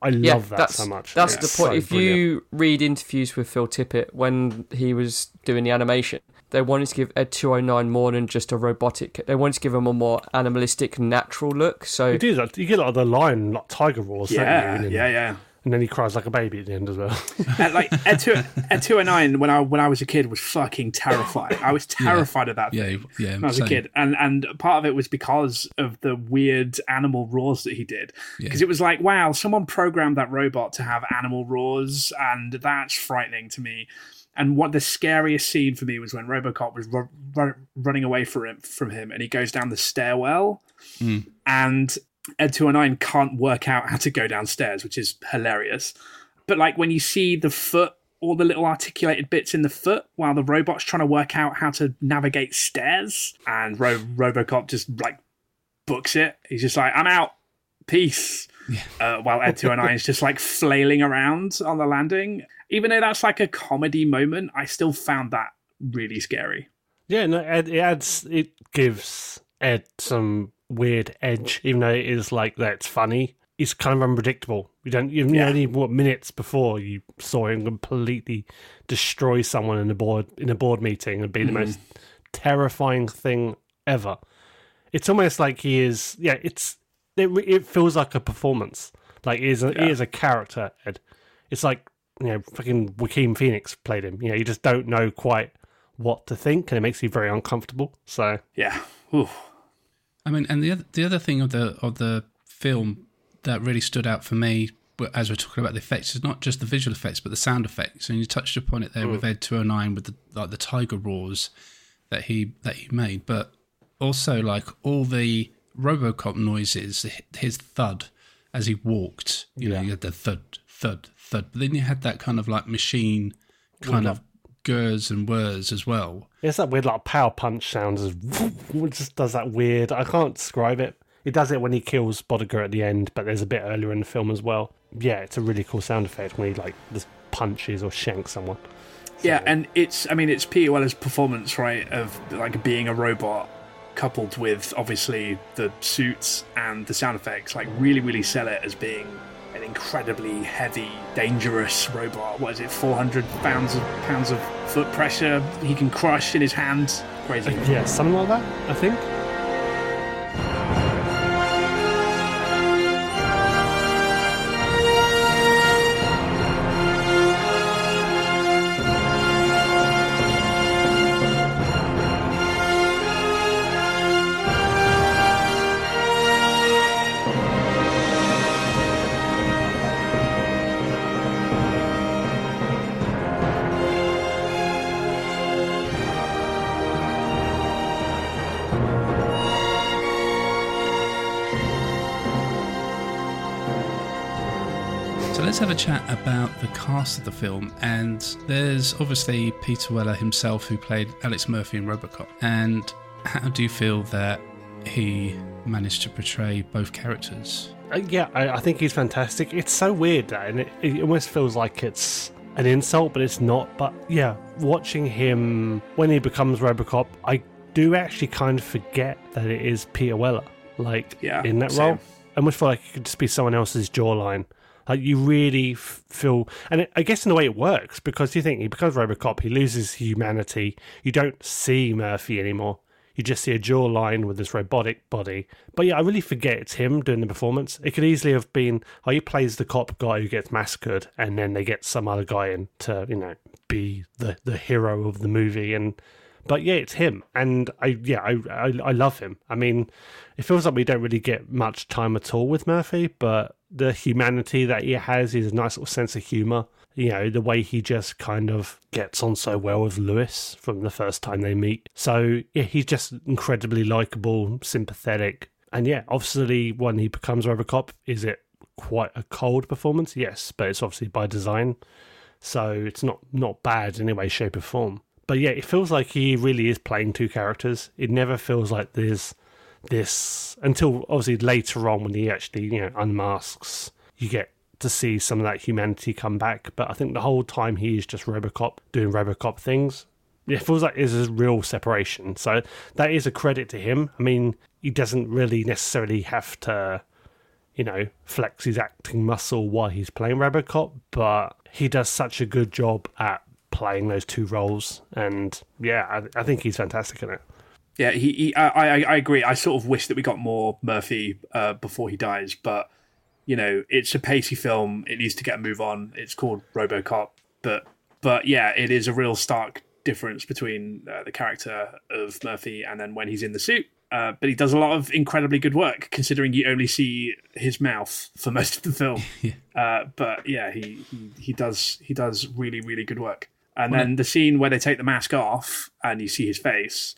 I yeah, love that so much. That's it's the point. So if brilliant. You read interviews with Phil Tippett when he was doing the animation, they wanted to give E D two oh nine more than just a robotic. They wanted to give him a more animalistic, natural look. So you do that. You get like the lion, like tiger roars. Yeah, yeah, yeah. And then he cries like a baby at the end as well. Like E D two oh nine, when I when I was a kid, was fucking terrifying. I was terrified yeah. of that thing yeah, yeah, when I was same. a kid. And and part of it was because of the weird animal roars that he did. Because yeah. it was like, wow, someone programmed that robot to have animal roars, and that's frightening to me. And what the scariest scene for me was when RoboCop was ru- ru- running away from him, from him and he goes down the stairwell mm. and... E D two oh nine can't work out how to go downstairs, which is hilarious. But like when you see the foot, all the little articulated bits in the foot, while the robot's trying to work out how to navigate stairs, and Ro- RoboCop just like books it. He's just like, I'm out. Peace. Yeah. Uh, while E D two oh nine is just like flailing around on the landing. Even though that's like a comedy moment, I still found that really scary. Yeah, no, it adds, it gives Ed some weird edge, even though it is like that's funny. It's kind of unpredictable. You don't you yeah. know any what minutes before you saw him completely destroy someone in a board in a board meeting and be the mm. most terrifying thing ever. It's almost like he is. Yeah, it's it, it feels like a performance. Like he is a, yeah. he is a character. Ed. It's like, you know, fucking Joaquin Phoenix played him. You know, you just don't know quite what to think, and it makes you very uncomfortable. So yeah. Ooh. I mean, and the other, the other thing of the of the film that really stood out for me, as we're talking about the effects, is not just the visual effects, but the sound effects. And you touched upon it there mm. with E D two oh nine, with the like the tiger roars that he that he made, but also like all the RoboCop noises, his thud as he walked. You yeah. know, you had the thud, thud, thud. But then you had that kind of like machine kind Wonder. of gurs and whirs as well. It's that weird like power punch sound. It just does that weird, I can't describe it. It does it when he kills Boddicker at the end, but there's a bit earlier in the film as well. Yeah, it's a really cool sound effect when he like just punches or shanks someone. So, yeah, and it's, I mean, it's Peter Weller's performance, right, of like being a robot coupled with obviously the suits and the sound effects, like really, really sell it as being an incredibly heavy, dangerous robot. What is it, four hundred pounds of pounds of foot pressure he can crush in his hand? Crazy. Yeah, something like that, I think. Let's have a chat about the cast of the film, and there's obviously Peter Weller himself, who played Alex Murphy in RoboCop. And how do you feel that he managed to portray both characters? Uh, yeah, I, I think he's fantastic. It's so weird, and it, it almost feels like it's an insult, but it's not. But yeah, watching him when he becomes RoboCop, I do actually kind of forget that it is Peter Weller, like yeah, in that same. role. I almost feel like it could just be someone else's jawline. Like you really feel, and I guess in a way it works, because you think he becomes RoboCop, he loses humanity. You don't see Murphy anymore. You just see a jawline with this robotic body. But yeah, I really forget it's him doing the performance. It could easily have been, oh, he plays the cop guy who gets massacred, and then they get some other guy in to, you know, be the, the hero of the movie. And but yeah, it's him, and I yeah I, I I love him. I mean, it feels like we don't really get much time at all with Murphy, but the humanity that he has is a nice little sense of humour. You know, the way he just kind of gets on so well with Lewis from the first time they meet. So yeah, he's just incredibly likeable, sympathetic, and yeah, obviously when he becomes RoboCop, is it quite a cold performance? Yes, but it's obviously by design, so it's not not bad in any way, shape, or form. But yeah, it feels like he really is playing two characters. It never feels like there's this, until obviously later on when he actually, you know, unmasks, you get to see some of that humanity come back. But I think the whole time he is just RoboCop doing RoboCop things. It feels like there's a real separation. So that is a credit to him. I mean, he doesn't really necessarily have to, you know, flex his acting muscle while he's playing RoboCop, but he does such a good job at playing those two roles, and yeah, I, I think he's fantastic in it. Yeah, he. he I, I, I agree. I sort of wish that we got more Murphy uh, before he dies, but you know, it's a pacey film. It needs to get a move on. It's called RoboCop, but but yeah, it is a real stark difference between uh, the character of Murphy and then when he's in the suit. Uh, but he does a lot of incredibly good work, considering you only see his mouth for most of the film. yeah. Uh, but yeah, he, he he does he does really really good work. And well, then it- the scene where they take the mask off and you see his face,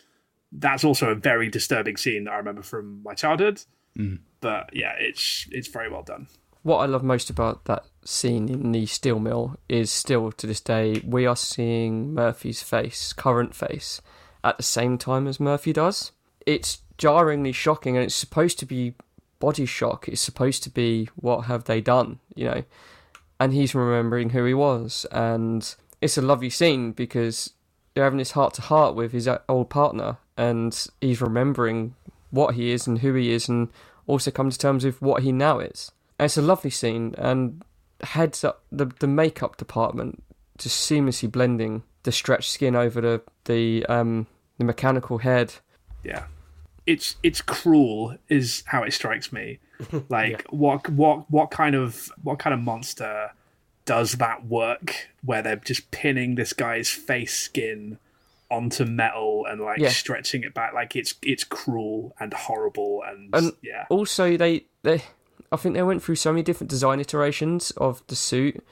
that's also a very disturbing scene that I remember from my childhood. Mm. But yeah, it's it's very well done. What I love most about that scene in the steel mill is still to this day we are seeing Murphy's face, current face, at the same time as Murphy does. It's jarringly shocking, and it's supposed to be body shock. It's supposed to be, what have they done, you know? And he's remembering who he was, and it's a lovely scene because they're having this heart-to-heart with his old partner, and he's remembering what he is and who he is, and also come to terms with what he now is. And it's a lovely scene, and heads up the, the makeup department just seamlessly blending the stretched skin over the the um the mechanical head. Yeah, it's it's cruel is how it strikes me. Like yeah. what what what kind of what kind of monster does that work where they're just pinning this guy's face skin onto metal and like yeah. stretching it back? Like it's it's cruel and horrible and, and yeah. Also, they they I think they went through so many different design iterations of the suit,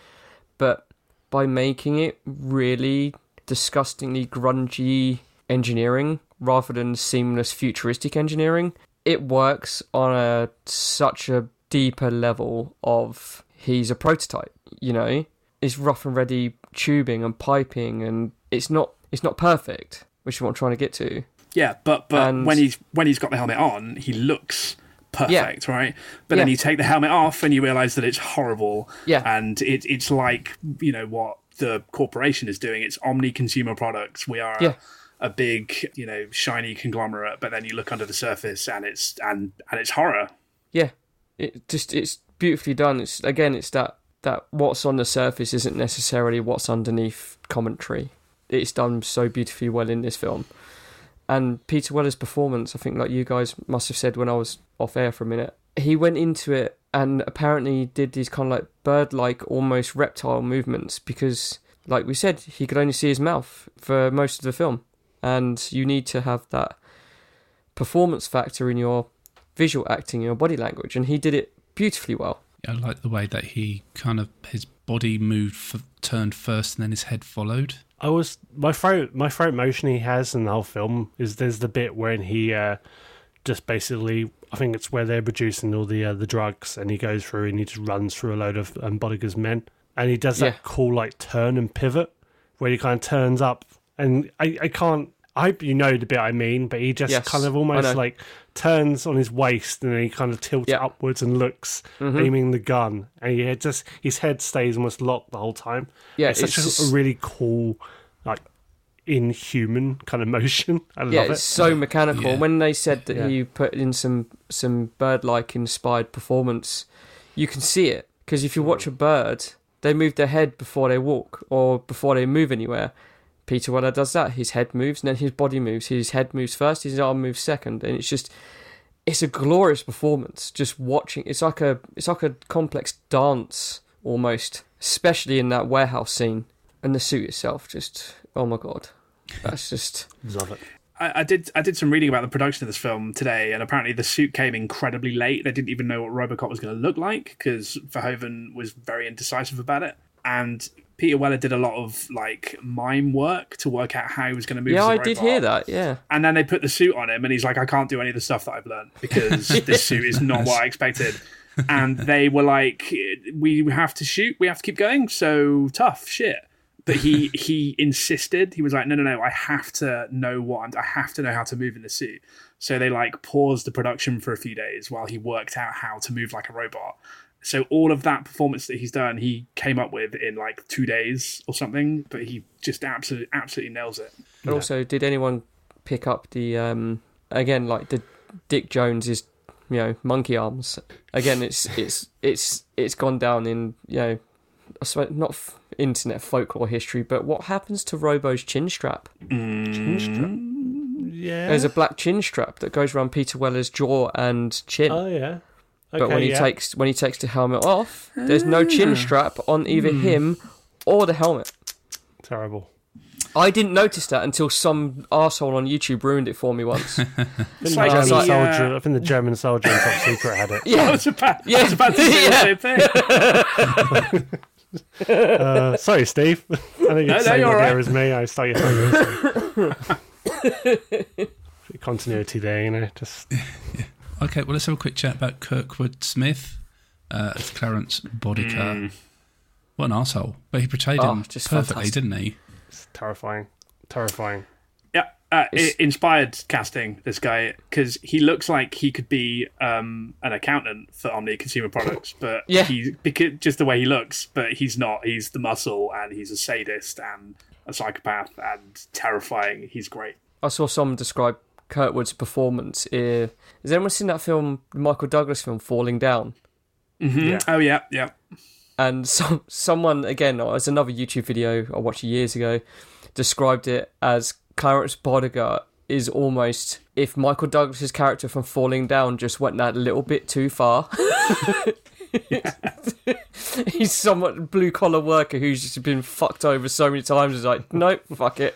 but by making it really disgustingly grungy engineering rather than seamless futuristic engineering, it works on a such a deeper level of he's a prototype, you know? It's rough and ready tubing and piping, and it's not it's not perfect, which is what I'm trying to get to. Yeah, but, but and, when he's when he's got the helmet on, he looks perfect, yeah. right? But yeah. then you take the helmet off and you realise that it's horrible. Yeah. And it it's like, you know, what the corporation is doing. It's Omni Consumer Products. We are yeah. a big, you know, shiny conglomerate, but then you look under the surface and it's and, and it's horror. Yeah. It just it's beautifully done. It's again it's that, that what's on the surface isn't necessarily what's underneath commentary. It's done so beautifully well in this film. And Peter Weller's performance, I think, like you guys must have said when I was off air for a minute, he went into it and apparently did these kind of like bird-like, almost reptile movements because, like we said, he could only see his mouth for most of the film. And you need to have that performance factor in your visual acting, in your body language. And he did it beautifully well. Yeah, I like the way that he kind of, his body moved, f- turned first and then his head followed. I was my throat my throat motion he has in the whole film is there's the bit when he uh, just basically I think it's where they're producing all the uh, the drugs and he goes through and he just runs through a load of um, Boddicker's men and he does that yeah. cool like turn and pivot where he kind of turns up and I, I can't I hope you know the bit I mean but he just yes, kind of almost like turns on his waist and then he kind of tilts yeah. upwards and looks mm-hmm. aiming the gun and he just his head stays almost locked the whole time. Yeah, it's, it's such just, a really cool like inhuman kind of motion. I love yeah, it's it. So mechanical. Yeah. When they said that yeah. he put in some some bird-like inspired performance, you can see it because if you watch a bird, they move their head before they walk or before they move anywhere. Peter Weller does that. His head moves and then his body moves. His head moves first, his arm moves second, and it's just it's a glorious performance. Just watching, it's like a it's like a complex dance almost, especially in that warehouse scene and the suit itself. Just oh my god, that's just love it. I, I did I did some reading about the production of this film today, and apparently the suit came incredibly late. They didn't even know what RoboCop was going to look like because Verhoeven was very indecisive about it, and Peter Weller did a lot of like mime work to work out how he was going to move. Yeah, as a I robot. Did hear that. Yeah, and then they put the suit on him, and he's like, "I can't do any of the stuff that I've learned because yeah. this suit is not what I expected." And they were like, "We have to shoot. We have to keep going." So tough shit. But he he insisted. He was like, "No, no, no! I have to know what I'm, I have to know how to move in the suit." So they like paused the production for a few days while he worked out how to move like a robot. So all of that performance that he's done, he came up with in like two days or something, but he just absolutely, absolutely nails it. But yeah. Also, did anyone pick up the, um, again, like the Dick Jones's, you know, monkey arms? Again, it's, it's, it's, it's gone down in, you know, I swear, not f- internet folklore history, but what happens to Robo's chin strap? Mm. Chin strap? Yeah. There's a black chin strap that goes around Peter Weller's jaw and chin. Oh, yeah. Okay, but when he yeah. takes when he takes the helmet off, there's no chin strap on either mm. him or the helmet. Terrible. I didn't notice that until some arsehole on YouTube ruined it for me once. It's like, German like, soldier, yeah. I think the German soldier in Top Secret had it. Yeah, I was about, yeah. I was about to say the same thing. uh, sorry, Steve. I think it's the same idea as me. I start your thing. Continuity there, you know. Just yeah. Okay, well, let's have a quick chat about Kurtwood Smith uh, as Clarence Boddicker. Mm. What an arsehole. But he portrayed oh, him just perfectly, fantastic. Didn't he? It's terrifying. Terrifying. Yeah, uh, it inspired casting, this guy, because he looks like he could be um, an accountant for Omni Consumer Products, but yeah. he, because, just the way he looks, but he's not. He's the muscle, and he's a sadist, and a psychopath, and terrifying. He's great. I saw someone describe Kurtwood's performance. Is, has anyone seen that film, Michael Douglas film, Falling Down? Mm-hmm. Yeah. Oh, yeah, yeah. And some someone, again, it was another YouTube video I watched years ago, described it as Clarence Boddicker is almost, if Michael Douglas' character from Falling Down just went that little bit too far. He's somewhat blue-collar worker who's just been fucked over so many times, is like, nope, fuck it.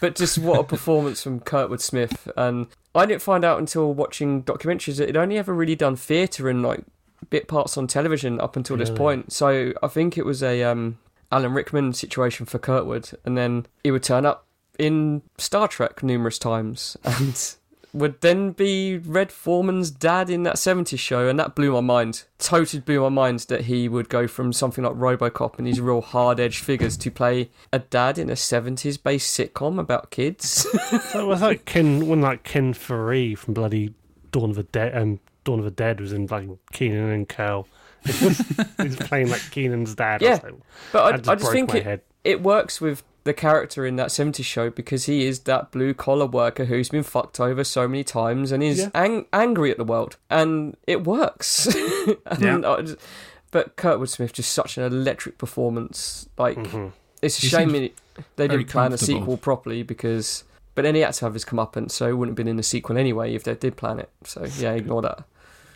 But just what a performance from Kurtwood Smith. And I didn't find out until watching documentaries that he'd only ever really done theatre and like bit parts on television up until this yeah. point. So I think it was a um, Alan Rickman situation for Kurtwood, and then he would turn up in Star Trek numerous times and would then be Red Foreman's dad in That seventies Show, and that blew my mind. Totally blew my mind that he would go from something like RoboCop and these real hard-edged figures to play a dad in a seventies-based sitcom about kids. That was like Ken, one like Ken Faree from bloody Dawn of the Dead, and um, Dawn of the Dead was in like Keenan and Kel. He's playing like Keenan's dad. Yeah, or but I, I just, I just think it, it works with the character in That seventies Show because he is that blue-collar worker who's been fucked over so many times and is yeah. ang- angry at the world. And it works. and yeah. just, but Kurtwood Smith, just such an electric performance. Like, mm-hmm. it's a he shame it, they didn't plan a sequel properly because... But then he had to have his comeuppance, so he wouldn't have been in the sequel anyway if they did plan it. So, yeah, ignore that.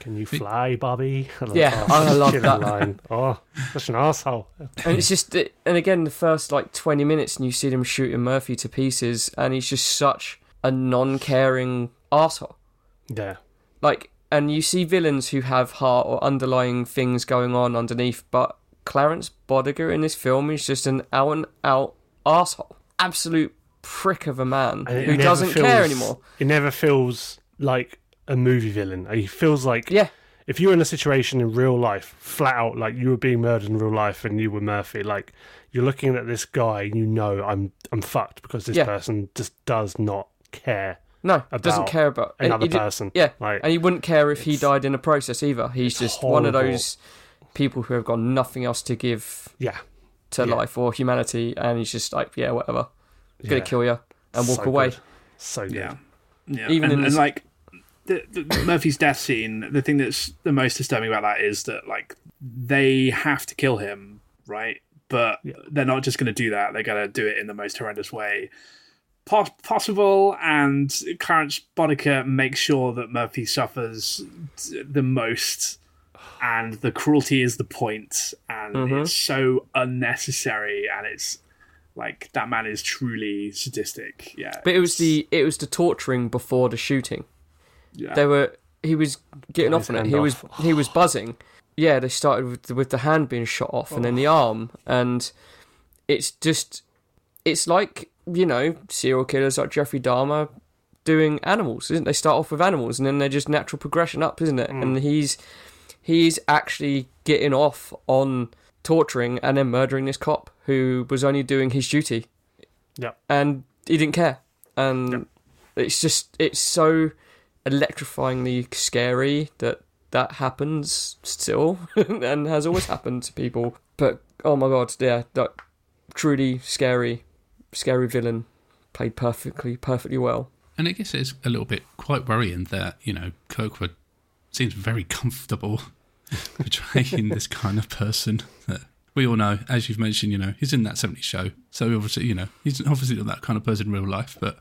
Can you fly, Bobby? I yeah, oh, I love that line. Oh, such an arsehole. And it's just, and again, the first like twenty minutes, and you see them shooting Murphy to pieces, and he's just such a non-caring arsehole. Yeah. Like, and you see villains who have heart or underlying things going on underneath, but Clarence Boddicker in this film is just an out-and-out arsehole. Absolute prick of a man who doesn't feels, care anymore. It never feels like a movie villain. He feels like yeah. if you were in a situation in real life, flat out, like you were being murdered in real life and you were Murphy, like you're looking at this guy and you know I'm I'm fucked because this yeah. person just does not care. No, doesn't care about another he, he person. Yeah, like, and he wouldn't care if he died in a process either. He's just horrible. One of those people who have got nothing else to give yeah. to yeah. life or humanity, and he's just like, yeah, whatever. Yeah. Gonna kill you and walk so away. Good. So good. Yeah, yeah. Even and, in this... and like the, the Murphy's death scene, the thing that's the most disturbing about that is that like they have to kill him, right? But yeah. they're not just gonna do that. They're gonna do it in the most horrendous way pos- possible. And Clarence Boddicker makes sure that Murphy suffers the most, and the cruelty is the point, and mm-hmm. it's so unnecessary, and it's. Like that man is truly sadistic. Yeah. But it was the it was the torturing before the shooting. Yeah. They were he was getting off on it. He off. was he was buzzing. Yeah, they started with the, with the hand being shot off oh. and then the arm, and it's just it's like, you know, serial killers like Jeffrey Dahmer doing animals, isn't it? They start off with animals and then they're just natural progression up, isn't it? Mm. And he's he's actually getting off on torturing and then murdering this cop who was only doing his duty. Yeah. And he didn't care. And yep. it's just, it's so electrifyingly scary that that happens still and has always happened to people. But, oh my God, yeah, that truly scary, scary villain played perfectly, perfectly well. And I guess it's a little bit quite worrying that, you know, Kirkwood seems very comfortable portraying this kind of person that we all know, as you've mentioned, you know, he's in That seventies Show, so obviously, you know, he's obviously not that kind of person in real life, but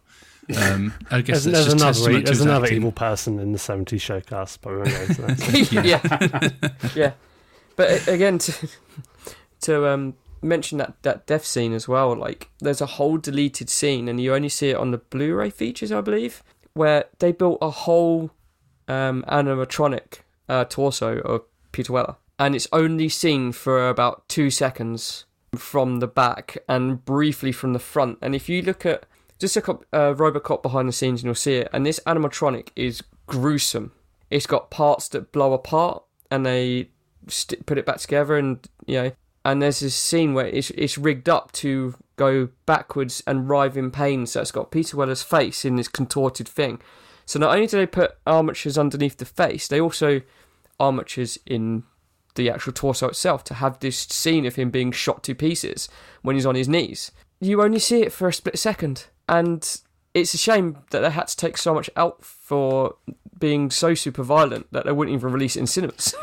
Um, I guess there's, that's there's just another, there's another acting. Evil person in the seventies show cast, but Thank you. yeah, yeah. But again, to to um, mention that, that death scene as well. Like, there's a whole deleted scene, and you only see it on the Blu-ray features, I believe, where they built a whole um, animatronic uh, torso of Peter Weller, and it's only seen for about two seconds from the back and briefly from the front. And if you look at Just look up uh, RoboCop behind the scenes and you'll see it. And this animatronic is gruesome. It's got parts that blow apart and they st- put it back together. And, you know, and there's this scene where it's it's rigged up to go backwards and writhe in pain. So it's got Peter Weller's face in this contorted thing. So not only do they put armatures underneath the face, they also armatures in the actual torso itself to have this scene of him being shot to pieces when he's on his knees. You only see it for a split second. And it's a shame that they had to take so much out for being so super violent that they wouldn't even release it in cinemas.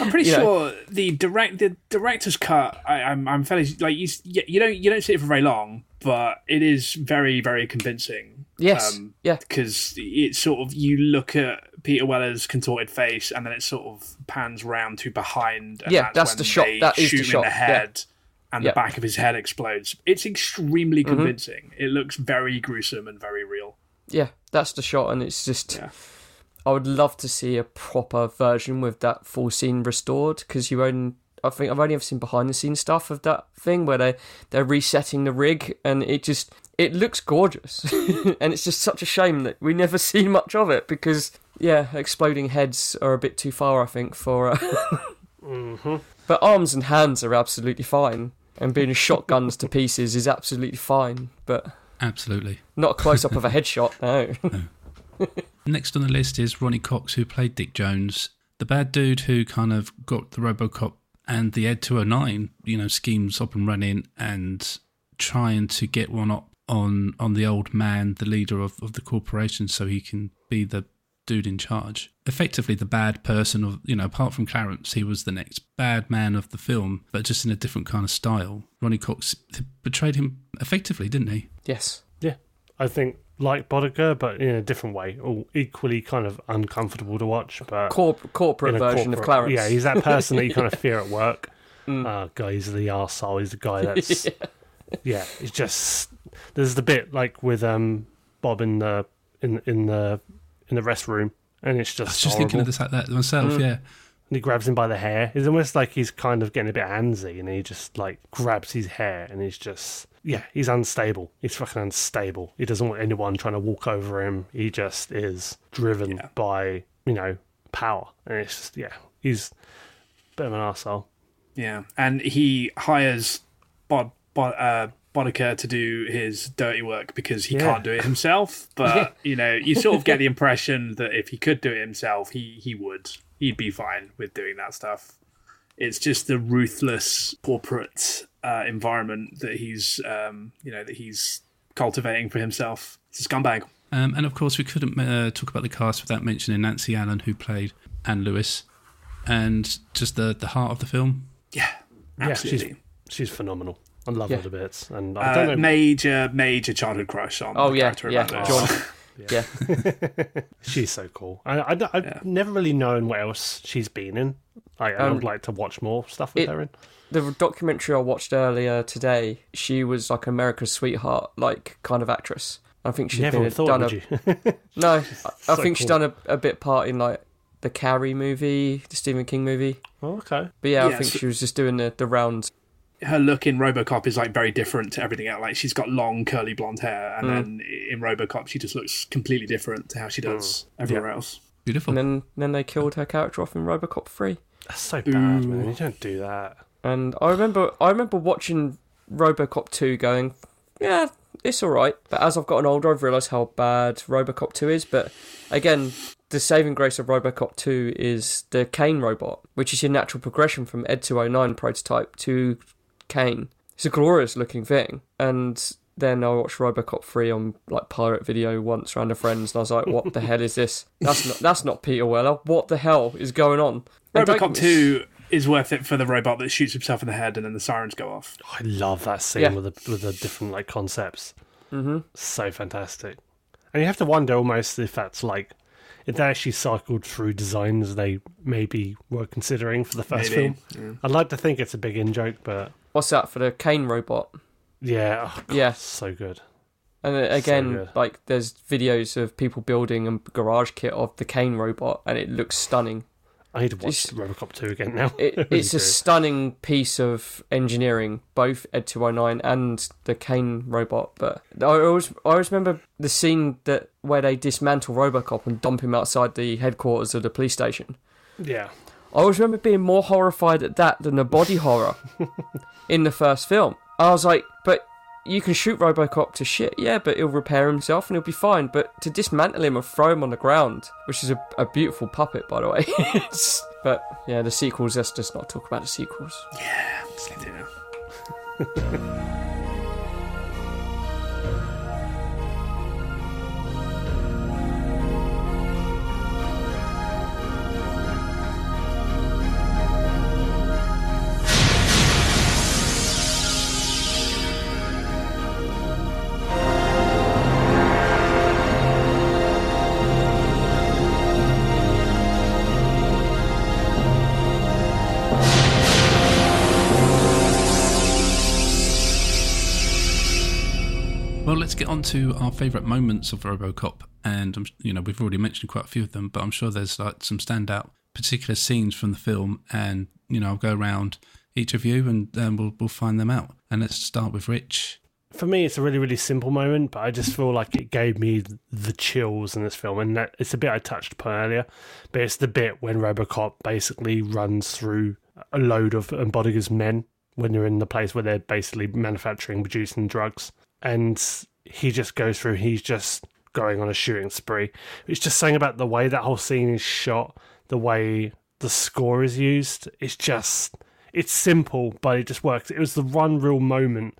I'm pretty you sure know. the direct the director's cut. I, I'm I'm fairly like you, you don't you don't see it for very long, but it is very very convincing. Yes, um, yeah, because it's sort of you look at Peter Weller's contorted face, and then it sort of pans round to behind. And yeah, that's, that's when the shot. That is the shot. In the head. Yeah. And yep. The back of his head explodes. It's extremely convincing. Mm-hmm. It looks very gruesome and very real. Yeah, that's the shot, and it's just... Yeah. I would love to see a proper version with that full scene restored, because you own... I think I've only ever seen behind-the-scenes stuff of that thing where they, they're resetting the rig, and it just... It looks gorgeous. And it's just such a shame that we never see much of it, because, yeah, exploding heads are a bit too far, I think, for... Uh... mm-hmm. But arms and hands are absolutely fine, and being shotguns to pieces is absolutely fine. But absolutely not a close-up of a headshot. No. no. Next on the list is Ronnie Cox, who played Dick Jones, the bad dude who kind of got the RoboCop and the E D two oh nine, you know, schemes up and running, and trying to get one up on on the old man, the leader of, of the corporation, so he can be the dude in charge. Effectively the bad person of, you know, apart from Clarence, he was the next bad man of the film, but just in a different kind of style. Ronnie Cox betrayed him effectively, didn't he? Yes. Yeah. I think like Boddicker, but in a different way. All equally kind of uncomfortable to watch, but... Cor- corporate version corporate, of Clarence. Yeah, he's that person that you kind of fear at work. Mm. Uh, guy, he's the arsehole, he's the guy that's... yeah. yeah, it's just... There's the bit, like, with um Bob in the... in in the... in the restroom, and it's just I was just horrible. Thinking of this like that myself, mm. yeah. And he grabs him by the hair. It's almost like he's kind of getting a bit handsy, and he just, like, grabs his hair, and he's just... Yeah, he's unstable. He's fucking unstable. He doesn't want anyone trying to walk over him. He just is driven yeah. by, you know, power. And it's just, yeah, he's a bit of an arsehole. Yeah, and he hires Bod... Bod uh, Boddicker to do his dirty work because he yeah. can't do it himself, but yeah. you know, you sort of get the impression that if he could do it himself, he he would he'd be fine with doing that stuff. It's just the ruthless corporate uh, environment that he's um, you know that he's cultivating for himself. It's a scumbag. Um, and of course, we couldn't uh, talk about the cast without mentioning Nancy Allen, who played Anne Lewis, and just the the heart of the film. Yeah, absolutely. Yeah, she's, she's phenomenal. I love yeah. her a bit. And I don't uh, know. Major, major childhood crush on oh, the yeah, character yeah. about oh. yeah. yeah. She's so cool. I, I, I've yeah. never really known what else she's been in. I, I um, would like to watch more stuff with it, her in. The documentary I watched earlier today, she was like America's sweetheart, like kind of actress. I think she's been a, thought, done a... No, I, I so think cool. she's done a, a bit part in like the Carrie movie, the Stephen King movie. Oh, okay. But yeah, yeah I think so... she was just doing the, the rounds. Her look in RoboCop is like very different to everything else. Like she's got long curly blonde hair, and mm. then in RoboCop she just looks completely different to how she does mm. everywhere yeah. else. Beautiful. And then, then they killed her character off in RoboCop three. That's so bad, Ooh. man. You don't do that. And I remember, I remember watching RoboCop two, going, yeah, it's all right. But as I've gotten older, I've realised how bad RoboCop two is. But again, the saving grace of RoboCop two is the Kane robot, which is your natural progression from E D two oh nine prototype to Kane. It's a glorious looking thing. And then I watched RoboCop three on like pirate video once around a friend's, and I was like, what the hell is this? That's not that's not Peter Weller. What the hell is going on? And RoboCop two is worth it for the robot that shoots himself in the head and then the sirens go off. Oh, I love that scene yeah. with the with the different like concepts. Mm-hmm. So fantastic. And you have to wonder almost if that's like, if they actually cycled through designs they maybe were considering for the first maybe. film. Yeah. I'd like to think it's a big in-joke, but... What's that, for the Kane robot? Yeah. Oh, God, yeah. So good. And again, so good. Like, there's videos of people building a garage kit of the Kane robot, and it looks stunning. I need to watch it's, RoboCop two again now. It, really it's great. A stunning piece of engineering, both E D two oh nine and the Kane robot. But I always, I always remember the scene that where they dismantle RoboCop and dump him outside the headquarters of the police station. Yeah. I always remember being more horrified at that than the body horror in the first film. I was like, but you can shoot RoboCop to shit, yeah, but he'll repair himself and he'll be fine. But to dismantle him and throw him on the ground, which is a, a beautiful puppet, by the way. But, yeah, the sequels, let's just not talk about the sequels. Yeah, let's leave it now. Let's get on to our favourite moments of RoboCop, and you know we've already mentioned quite a few of them, but I'm sure there's like some standout particular scenes from the film, and you know I'll go around each of you and um, we'll we'll find them out. And let's start with Rich. For me, it's a really really simple moment, but I just feel like it gave me the chills in this film, and that, it's a bit I touched upon earlier, but it's the bit when RoboCop basically runs through a load of Boddiger's men when they're in the place where they're basically manufacturing, producing drugs, and he just goes through, he's just going on a shooting spree. It's just saying about the way that whole scene is shot, the way the score is used. It's just, it's simple, but it just works. It was the one real moment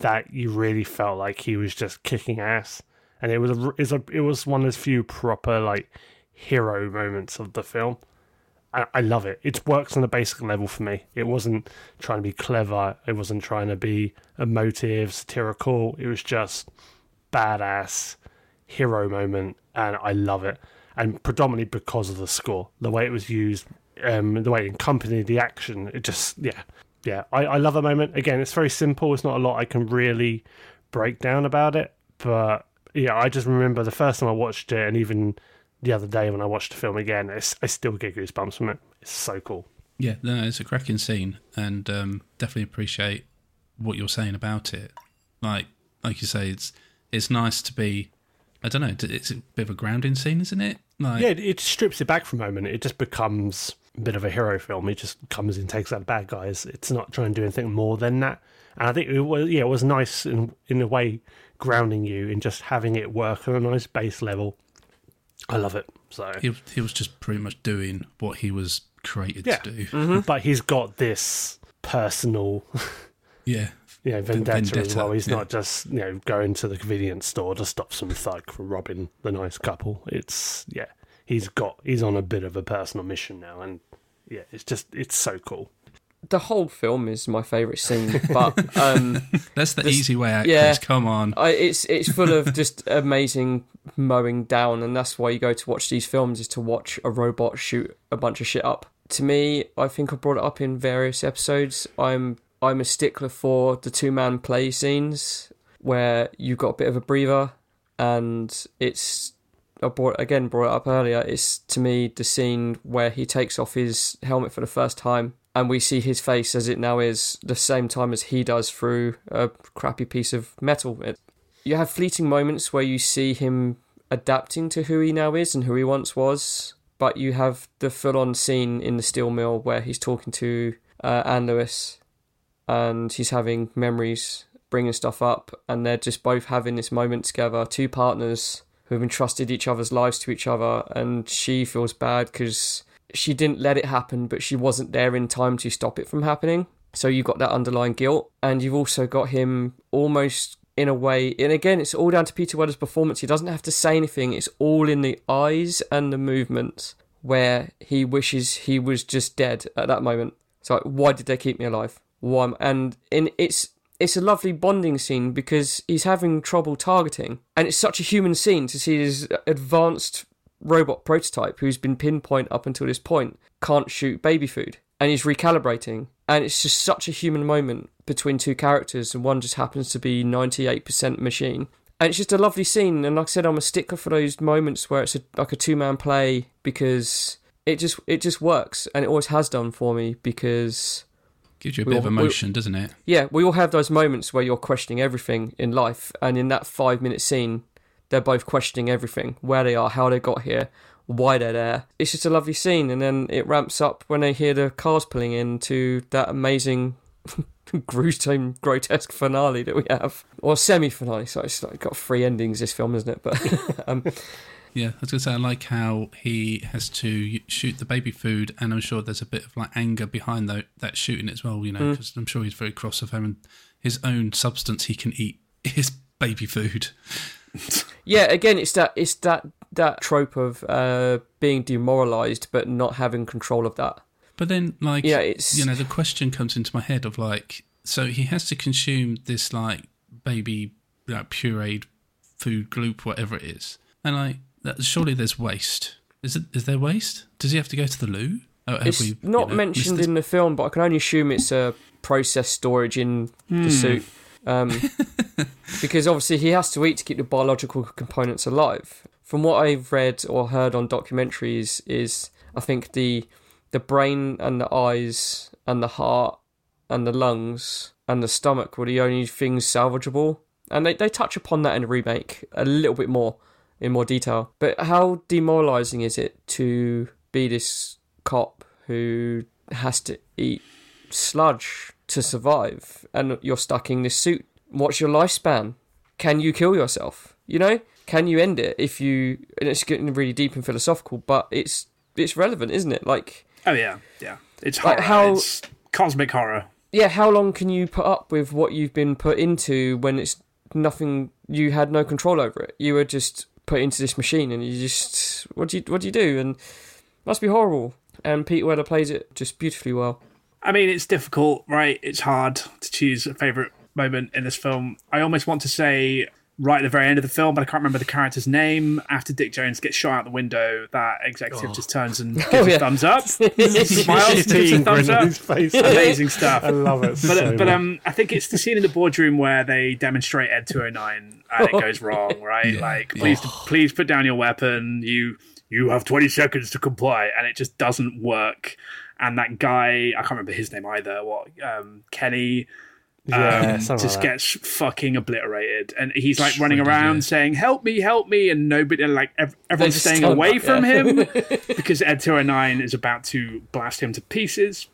that you really felt like he was just kicking ass. And it was a, it was, a, it was one of the few proper, like, hero moments of the film. I, I love it. It works on a basic level for me. It wasn't trying to be clever. It wasn't trying to be emotive, satirical. It was just badass hero moment, and I love it. And predominantly because of the score, the way it was used, um, the way it accompanied the action. It just, yeah, yeah. I, I love a moment. Again, it's very simple. It's not a lot I can really break down about it. But yeah, I just remember the first time I watched it, and even the other day when I watched the film again, it's, I still get goosebumps from it. It's so cool. Yeah, no, it's a cracking scene, and um, definitely appreciate what you're saying about it. Like, like you say, it's it's nice to be. I don't know. It's a bit of a grounding scene, isn't it? Like, yeah, it strips it back for a moment. It just becomes a bit of a hero film. It just comes and takes out the bad guys. It's not trying to do anything more than that. And I think it was, yeah, it was nice in in a way, grounding you and just having it work on a nice base level. I love it. So he, he was just pretty much doing what he was created yeah. to do. Mm-hmm. But he's got this personal yeah, you know, vendetta, vendetta as well. He's yeah. not just you know going to the convenience store to stop some thug from robbing the nice couple. It's yeah, he's got he's on a bit of a personal mission now, and yeah, it's just it's so cool. The whole film is my favourite scene, but um, that's the this, easy way out. Yeah, come on, I, it's it's full of just amazing mowing down, and that's why you go to watch these films, is to watch a robot shoot a bunch of shit up. To me, I think I brought it up in various episodes. I'm I'm a stickler for the two man play scenes where you've got a bit of a breather, and it's I brought again brought it up earlier. It's to me the scene where he takes off his helmet for the first time. And we see his face as it now is, the same time as he does through a crappy piece of metal. It, you have fleeting moments where you see him adapting to who he now is and who he once was, but you have the full-on scene in the steel mill where he's talking to uh, Anne Lewis, and he's having memories, bringing stuff up, and they're just both having this moment together, two partners who have entrusted each other's lives to each other, and she feels bad because she didn't let it happen, but she wasn't there in time to stop it from happening. So you've got that underlying guilt, and you've also got him almost in a way, and again, it's all down to Peter Weller's performance. He doesn't have to say anything. It's all in the eyes and the movements where he wishes he was just dead at that moment. So like, why did they keep me alive? Why? And in it's it's a lovely bonding scene because he's having trouble targeting. And it's such a human scene to see his advanced robot prototype, who's been pinpoint up until this point, can't shoot baby food. And he's recalibrating. And it's just such a human moment between two characters, and one just happens to be ninety-eight percent machine. And it's just a lovely scene. And like I said, I'm a sticker for those moments where it's a, like a two-man play, because it just it just works. And it always has done for me, because... Gives you a bit all, of emotion, we, doesn't it? Yeah, we all have those moments where you're questioning everything in life. And in that five-minute scene, they're both questioning everything. Where they are, how they got here, why they're there. It's just a lovely scene. And then it ramps up when they hear the cars pulling in to that amazing... gruesome, grotesque finale that we have, or semi-finale. So it's like got three endings, this film, isn't it? But um, yeah, I was gonna say, I like how he has to shoot the baby food, and I'm sure there's a bit of like anger behind that, that shooting as well, you know, because mm. I'm sure he's very cross of having his own substance he can eat his baby food. Yeah, again, it's that it's that that trope of uh, being demoralised but not having control of that. But then, like, yeah, it's... you know, the question comes into my head of, like, so he has to consume this, like, baby, like, pureed food gloop, whatever it is. And, like, that, surely there's waste. Is it? Is there waste? Does he have to go to the loo? Or it's we, not you know, mentioned in the film, but I can only assume it's a processed storage in mm. the suit. Um, because, obviously, he has to eat to keep the biological components alive. From what I've read or heard on documentaries is, I think, the... the brain and the eyes and the heart and the lungs and the stomach were the only things salvageable. And they, they touch upon that in the remake a little bit more, in more detail. But how demoralising is it to be this cop who has to eat sludge to survive, and you're stuck in this suit? What's your lifespan? Can you kill yourself? You know? Can you end it if you... And it's getting really deep and philosophical, but it's it's relevant, isn't it? Like... Oh, yeah, yeah. It's horror. Like how, it's cosmic horror. Yeah, how long can you put up with what you've been put into when it's nothing, you had no control over it? You were just put into this machine and you just, what do you, what do, you do? And it must be horrible. And Peter Weller plays it just beautifully well. I mean, it's difficult, right? It's hard to choose a favourite moment in this film. I almost want to say... right at the very end of the film, but I can't remember the character's name. After Dick Jones gets shot out the window, that executive oh. just turns and gives oh, yeah. a thumbs up, smiles, gives a thumbs up. His face. Amazing stuff. I love it. But, so but um, I think it's the scene in the boardroom where they demonstrate E D two oh nine and it goes wrong, right? Yeah. Like, please, oh. please put down your weapon. You, you have twenty seconds to comply, and it just doesn't work. And that guy, I can't remember his name either. What um, Kenny? Yeah, um, just like gets fucking obliterated, and he's like running around yeah. saying "help me, help me," and nobody, like ev- everyone's staying away that, from yeah. him because E D two oh nine is about to blast him to pieces.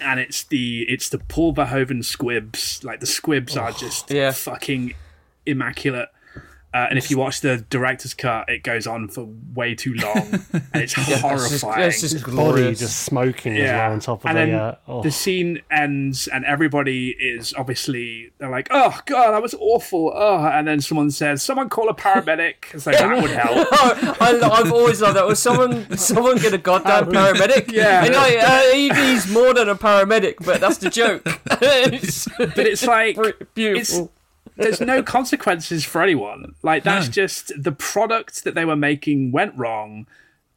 And it's the it's the Paul Verhoeven squibs, like the squibs oh, are just yeah. fucking immaculate. Uh, and if you watch the director's cut, it goes on for way too long, and it's yeah, horrifying. It's just, just glorious. Body just smoking yeah. as well on top of and the... Then uh, oh. the scene ends, and everybody is obviously... They're like, oh, God, that was awful. Oh. And then someone says, someone call a paramedic. It's like, that would help. oh, I, I've always loved that. Was someone someone get a goddamn paramedic? Yeah. And like, uh, he, he's more than a paramedic, but that's the joke. it's, but it's like... Beautiful. It's, There's no consequences for anyone. Like, that's no. just the product that they were making went wrong.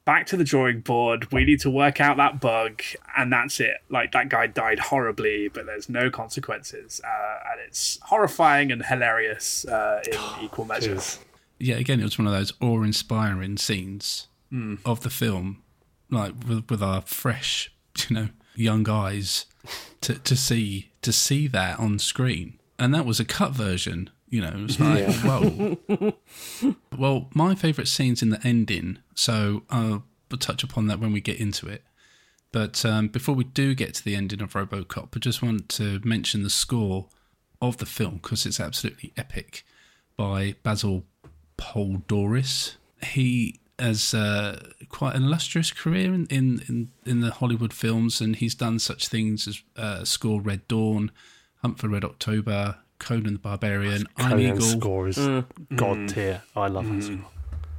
Back to the drawing board. We need to work out that bug, and that's it. Like, that guy died horribly, but there's no consequences. Uh, and it's horrifying and hilarious uh, in oh, equal measures. Yeah, again, it was one of those awe-inspiring scenes mm. of the film, like, with, with our fresh, you know, young eyes to, to see to see that on screen. And that was a cut version, you know, it was like, yeah. whoa. Well, my favourite scene's in the ending, so I'll touch upon that when we get into it. But um, before we do get to the ending of RoboCop, I just want to mention the score of the film, because it's absolutely epic, by Basil Poldoris. He has uh, quite an illustrious career in, in, in, in the Hollywood films, and he's done such things as uh, score Red Dawn, Hunt for Red October, Conan the Barbarian, Conan Iron Eagle. Conan's score is mm. god tier. I love mm. that score.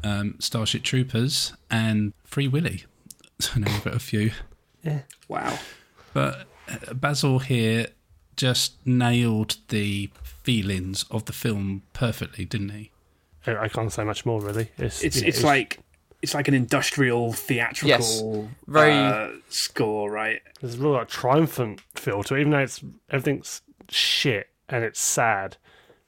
Um, Starship Troopers and Free Willy. I know we've got a few. Yeah. Wow. But Basil here just nailed the feelings of the film perfectly, didn't he? I can't say much more, really. It's it's, you know, it's, it's like it's like an industrial theatrical yes, very... uh, score, right? There's a real like triumphant feel to it, even though it's everything's shit and it's sad.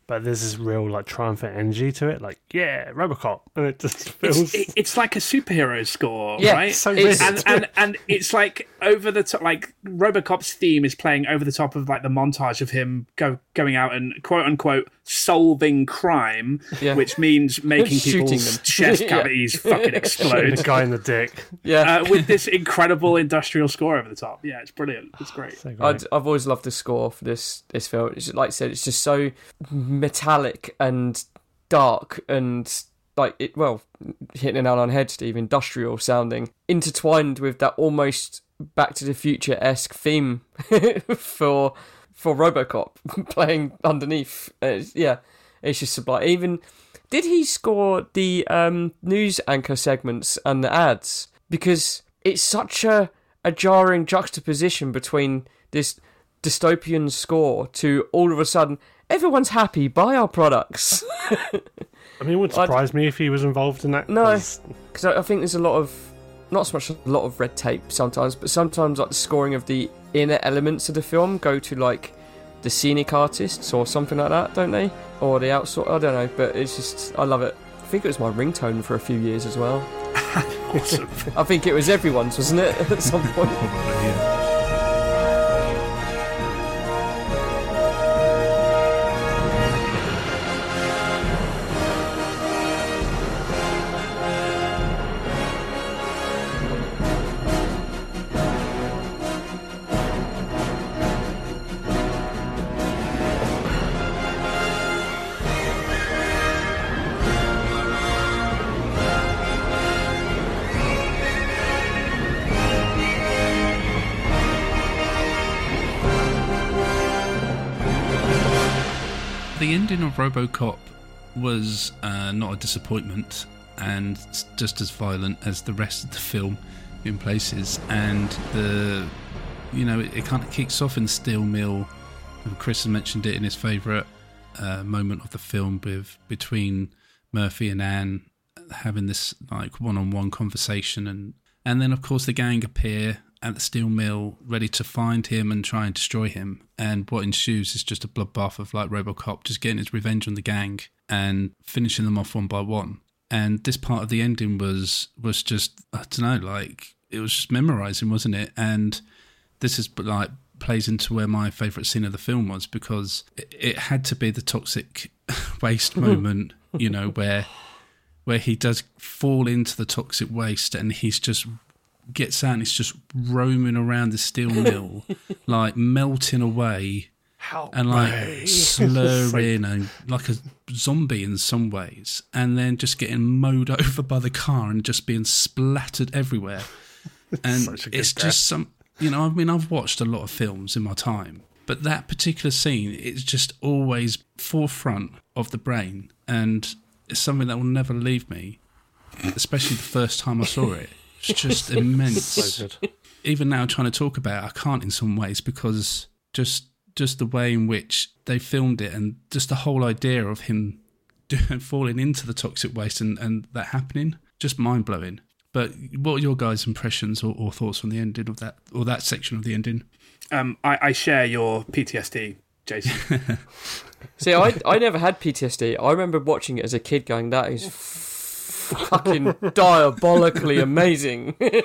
But there's this real like triumphant energy to it, like yeah, RoboCop, and it just feels it's, it's like a superhero score, yeah, right? So it's, and, and and it's like over the top, like RoboCop's theme is playing over the top of like the montage of him go going out and quote unquote solving crime, yeah. which means making people's them. chest cavities yeah. fucking explode, the guy in the dick, yeah, uh, with this incredible industrial score over the top. Yeah, it's brilliant. It's great. So great. I'd, I've always loved the score for this this film. It's, like I said, it's just so metallic and dark and like it well hitting an nail on head, Steve, industrial sounding, intertwined with that almost Back to the Future-esque theme for for RoboCop playing underneath. It's, yeah it's just sublime. Even did he score the um news anchor segments and the ads, because it's such a a jarring juxtaposition between this dystopian score to all of a sudden everyone's happy, buy our products. I mean, it would surprise I'd... me if he was involved in that. No, because I think there's a lot of, not so much a lot of red tape sometimes, but sometimes like the scoring of the inner elements of the film go to like the scenic artists or something like that, don't they? Or the outsource, I don't know, but it's just, I love it. I think it was my ringtone for a few years as well. Awesome. I think it was everyone's, wasn't it, at some point? Yeah. RoboCop was uh, not a disappointment, and just as violent as the rest of the film in places, and the you know it, it kind of kicks off in the steel mill. Chris mentioned it in his favourite uh, moment of the film with between Murphy and Anne having this like one-on-one conversation, and and then of course the gang appear at the steel mill ready to find him and try and destroy him, and what ensues is just a bloodbath of like RoboCop just getting his revenge on the gang and finishing them off one by one. And this part of the ending was was just, I don't know, like it was just memorizing, wasn't it? And this is like plays into where my favorite scene of the film was, because it, it had to be the toxic waste moment, you know, where where he does fall into the toxic waste and he's just gets out and it's just roaming around the steel mill, like melting away. Help and like me. slurring and like a zombie in some ways, and then just getting mowed over by the car and just being splattered everywhere. And it's death. just some, you know, I mean, I've watched a lot of films in my time, but that particular scene is just always forefront of the brain, and it's something that will never leave me, especially the first time I saw it. It's just immense. So good. Even now, trying to talk about it, I can't in some ways, because just just the way in which they filmed it and just the whole idea of him falling into the toxic waste and, and that happening, just mind blowing. But what are your guys' impressions or, or thoughts on the ending of that, or that section of the ending? Um, I, I share your P T S D, Jason. See, I I never had P T S D. I remember watching it as a kid, going, "That is." F- fucking diabolically amazing. But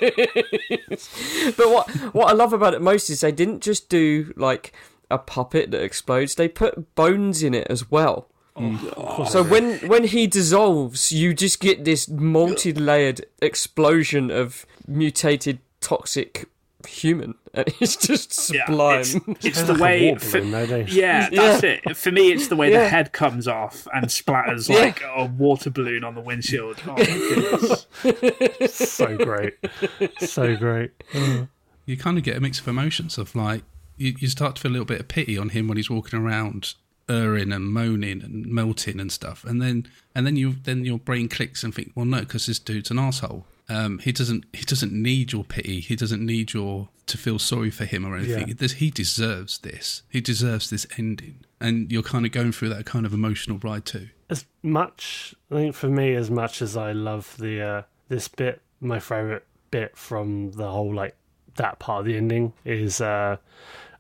what what I love about it most is they didn't just do like a puppet that explodes, they put bones in it as well. Oh, so when when he dissolves, you just get this multi-layered explosion of mutated toxic human, and it's just sublime. Yeah, it's, it's the way for, yeah that's yeah. it for me it's the way yeah. the head comes off and splatters yeah. like a water balloon on the windshield. Oh my goodness. so great so great You kind of get a mix of emotions of like you, you start to feel a little bit of pity on him when he's walking around erring and moaning and melting and stuff, and then and then you then your brain clicks and think, well no, because this dude's an arsehole. Um, he doesn't. He doesn't need your pity. He doesn't need your to feel sorry for him or anything. Yeah. He deserves this. He deserves this ending. And you're kind of going through that kind of emotional ride too. As much, I think for me, as much as I love the uh, this bit, my favourite bit from the whole, like, that part of the ending is, uh,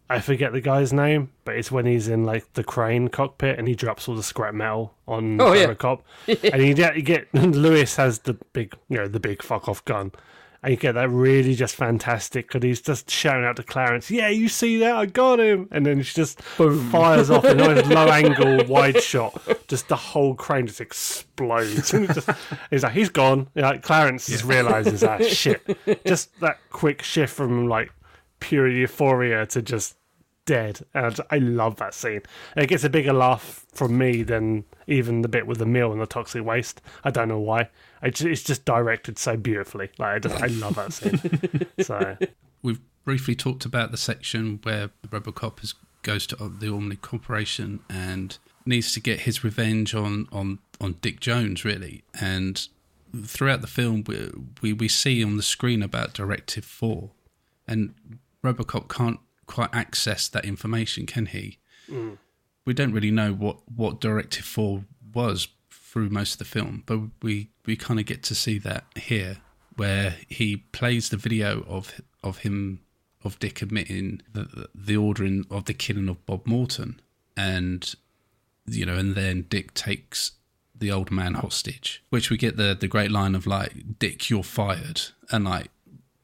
I forget the guy's name, but it's when he's in, like, the crane cockpit and he drops all the scrap metal on oh, RoboCop. Yeah. And you get, you get Lewis has the big, you know, the big fuck off gun. And you get that really just fantastic, because he's just shouting out to Clarence, yeah, you see that? I got him. And then she just Boom. fires off a nice low angle, wide shot. Just the whole crane just explodes. And just, he's like, he's gone. You know, like, Clarence yeah. just realises that shit. Just that quick shift from, like, pure euphoria to just dead. And I, just, I love that scene. And it gets a bigger laugh from me than even the bit with the meal and the toxic waste. I don't know why. It's just directed so beautifully. Like, I, just, I love that scene. So we've briefly talked about the section where RoboCop is, goes to the Omni Corporation and needs to get his revenge on, on, on Dick Jones, really. And throughout the film, we, we we see on the screen about Directive Four, and RoboCop can't quite access that information, can he? Mm. We don't really know what, what Directive Four was through most of the film, but we, we kind of get to see that here, where he plays the video of of him, of Dick admitting the, the ordering of the killing of Bob Morton, and, you know, and then Dick takes the old man hostage, which we get the, the great line of, like, Dick, you're fired, and, like,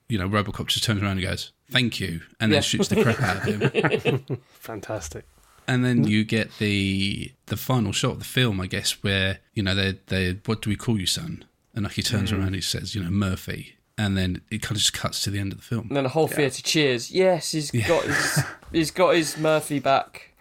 you know, RoboCop just turns around and goes, thank you, and then yeah. shoots the crap out of him. Fantastic. And then you get the the final shot of the film, I guess, where, you know, they they what do we call you, son? And, like, he turns mm. around and he says, you know, Murphy. And then it kind of just cuts to the end of the film. And then the whole yeah. theatre cheers. Yes, he's yeah. got his he's got his Murphy back.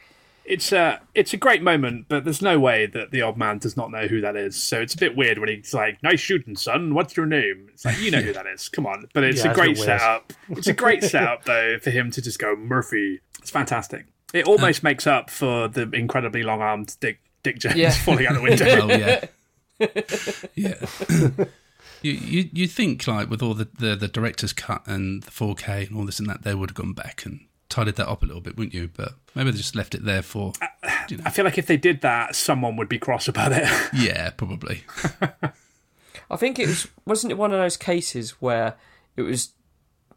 It's a, it's a great moment, but there's no way that the old man does not know who that is. So it's a bit weird when he's like, nice shooting, son, what's your name? It's like, you know yeah. who that is, come on. But it's yeah, a great setup. It's a great setup, though, for him to just go, Murphy. It's fantastic. It almost um, makes up for the incredibly long-armed Dick Dick Jones yeah. falling out the window. Oh, yeah. yeah. you, you you think, like, with all the, the, the director's cut and the four K and all this and that, they would have gone back and tidied that up a little bit, wouldn't you? But maybe they just left it there for... I, you know. I feel like if they did that, someone would be cross about it. Yeah, probably. I think it was... Wasn't it one of those cases where it was...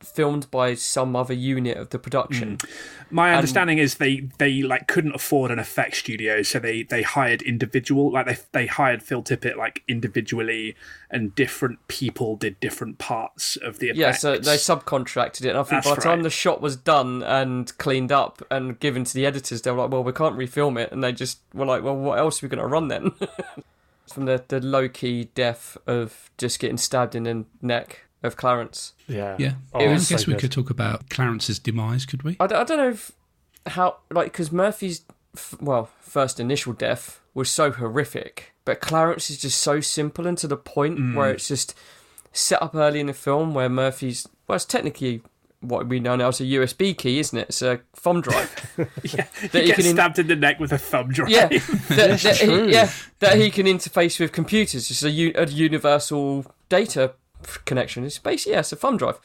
filmed by some other unit of the production? Mm. My and understanding is they, they like couldn't afford an effects studio, so they, they hired individual like they they hired Phil Tippett, like, individually, and different people did different parts of the effects. Yeah, so they subcontracted it, and I think That's by the right. time the shot was done and cleaned up and given to the editors, they were like, well, we can't refilm it, and they just were like, well, what else are we going to run then? From the, the low-key death of just getting stabbed in the neck of Clarence. Yeah. yeah. Oh, I guess so we good. could talk about Clarence's demise, could we? I don't, I don't know if how, like, because Murphy's, f- well, first initial death was so horrific, but Clarence is just so simple and to the point mm. where it's just set up early in the film where Murphy's, well, it's technically what we know now as a U S B key, isn't it? It's a thumb drive. yeah. That he, he gets stabbed in... in the neck with a thumb drive. Yeah. that, that he, yeah. That he can interface with computers. It's a, u- a universal data connection in space. Yeah, it's a thumb drive.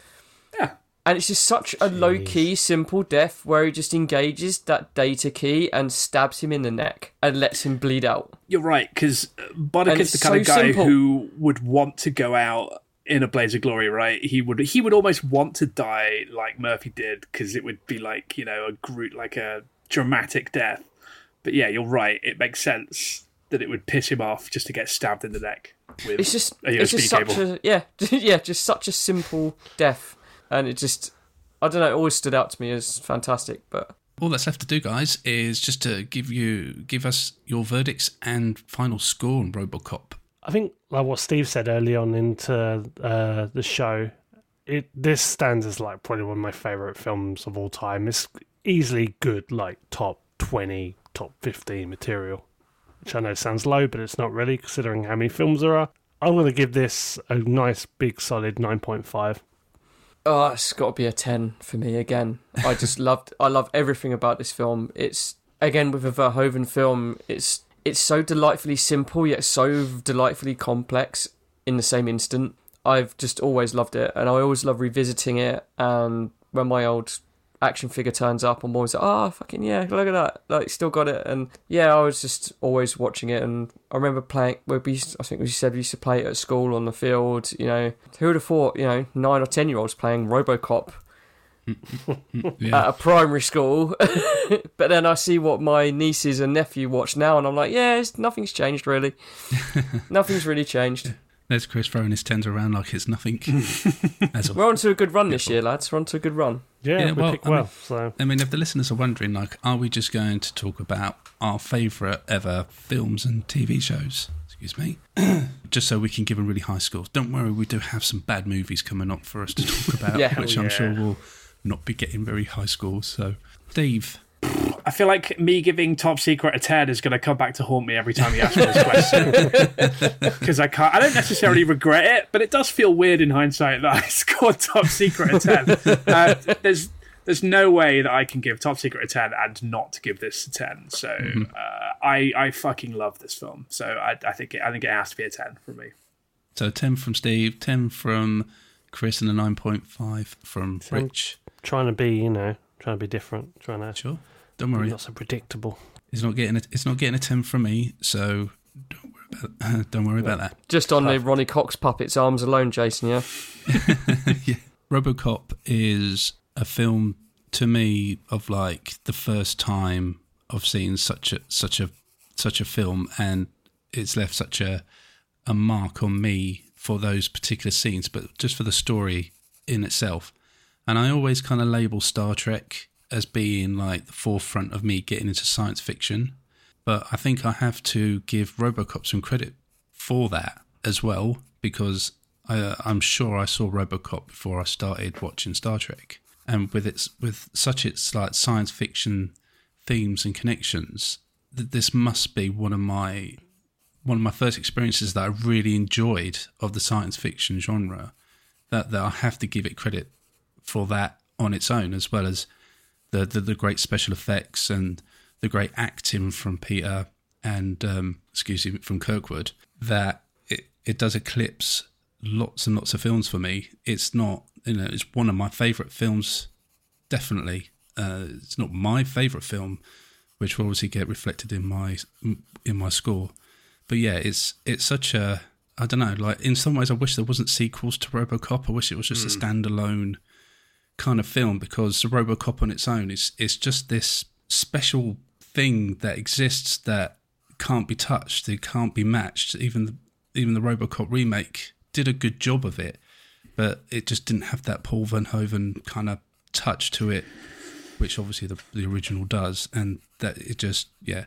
Yeah. And it's just such a Jeez. low-key, simple death where he just engages that data key and stabs him in the neck and lets him bleed out. You're right, because Boddicker's the kind so of guy simple. who would want to go out in a blaze of glory, right? He would he would almost want to die like Murphy did, because it would be like, you know, a group, like a dramatic death. But yeah, you're right. It makes sense that it would piss him off just to get stabbed in the neck. With it's just, a U S B it's just cable. Such a, yeah, yeah, just such a simple death, and it just, I don't know, it always stood out to me as fantastic. But all that's left to do, guys, is just to give you, give us your verdicts and final score on RoboCop. I think, like what Steve said early on into uh, the show, it this stands as, like, probably one of my favourite films of all time. It's easily good, like, top twenty, top fifteen material. Which I know sounds low, but it's not really, considering how many films there are. I'm going to give this a nice, big, solid nine point five. Oh, it's got to be a ten for me again. I just loved, I love everything about this film. It's, again, with a Verhoeven film, it's it's so delightfully simple, yet so delightfully complex in the same instant. I've just always loved it, and I always love revisiting it, and when my old action figure turns up, I'm always like, oh, fucking yeah, look at that. Like, still got it. And yeah, I was just always watching it. And I remember playing, well, we used, I think we said we used to play it at school on the field, you know. Who would have thought, you know, nine or ten year olds playing RoboCop yeah. at a primary school? But then I see what my nieces and nephew watch now, and I'm like, yeah, it's, nothing's changed really. Nothing's really changed. There's Chris throwing his tender around like it's nothing. We're on to a good run this year, lads. We're on to a good run. Yeah, yeah we well, pick well. I mean, so. I mean, if the listeners are wondering, like, are we just going to talk about our favourite ever films and T V shows? Excuse me. Just so we can give them really high scores. Don't worry, we do have some bad movies coming up for us to talk about, yeah, which yeah. I'm sure will not be getting very high scores. So, Dave... I feel like me giving Top Secret a ten is going to come back to haunt me every time you ask me this question. Because I can't, I don't necessarily regret it, but it does feel weird in hindsight that I scored Top Secret a ten. Uh, there's there's no way that I can give Top Secret a ten and not give this a ten. So mm-hmm. uh, I I fucking love this film. So I, I think it, I think it has to be a ten for me. So ten from Steve, ten from Chris, and a nine point five from so Rich. I'm trying to be, you know, trying to be different, trying to sure. Don't worry. Not so predictable. It's not getting a, it's not getting a ten from me, so don't worry about uh, don't worry well, about that. Just on the Ronnie Cox puppet's arms alone, Jason, yeah? Yeah. RoboCop is a film to me of like the first time I've seen such a such a such a film, and it's left such a a mark on me for those particular scenes, but just for the story in itself. And I always kind of label Star Trek as being like the forefront of me getting into science fiction. But I think I have to give RoboCop some credit for that as well, because I, I'm sure I saw RoboCop before I started watching Star Trek. And with its with such its like science fiction themes and connections, that this must be one of my one of my first experiences that I really enjoyed of the science fiction genre. That that I have to give it credit for that on its own, as well as The, the the great special effects and the great acting from Peter and um, excuse me from Kirkwood, that it, it does eclipse lots and lots of films for me. It's not, you know, it's one of my favourite films, definitely. Uh, it's not my favourite film, which will obviously get reflected in my in my score. But yeah, it's it's such a I don't know. Like in some ways, I wish there wasn't sequels to RoboCop. I wish it was just mm. a standalone kind of film, because RoboCop on its own is it's just this special thing that exists that can't be touched, it can't be matched. Even the, even the RoboCop remake did a good job of it, but it just didn't have that Paul Verhoeven kind of touch to it, which obviously the, the original does, and that it just yeah.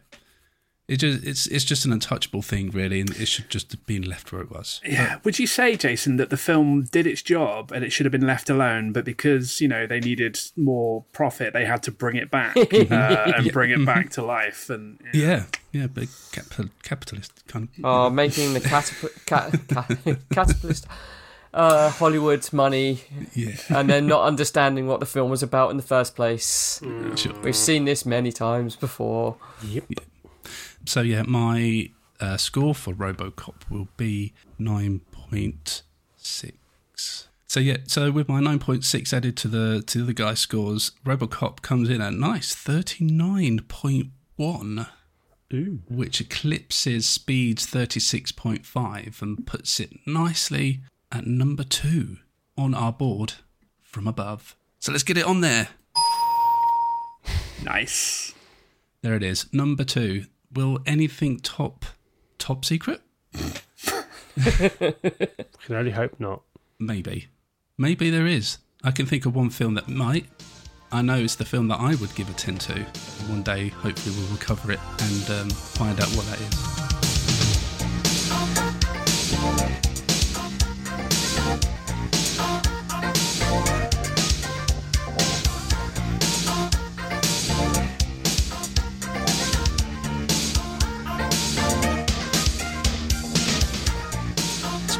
It just, it's it's just an untouchable thing, really, and it should just have been left where it was. Yeah. But would you say, Jason, that the film did its job and it should have been left alone, but because, you know, they needed more profit, they had to bring it back uh, and yeah. bring it back to life? And you know. Yeah, yeah, big capital, capitalist kind of... Oh, making the catap- cat, cat, capitalist... Uh, Hollywood money, yeah. And then not understanding what the film was about in the first place. Mm. Sure. We've seen this many times before. Yep. Yeah. So yeah, my uh, score for RoboCop will be nine point six. So yeah, so with my nine point six added to the to the guy's scores, RoboCop comes in at nice thirty-nine point one, Ooh. Which eclipses Speed's thirty-six point five and puts it nicely at number two on our board from above. So let's get it on there. Nice. There it is, number two. Will anything top Top Secret? I can only hope not. Maybe. Maybe there is. I can think of one film that might. I know it's the film that I would give a ten to. One day, hopefully, we'll recover it and um, find out what that is.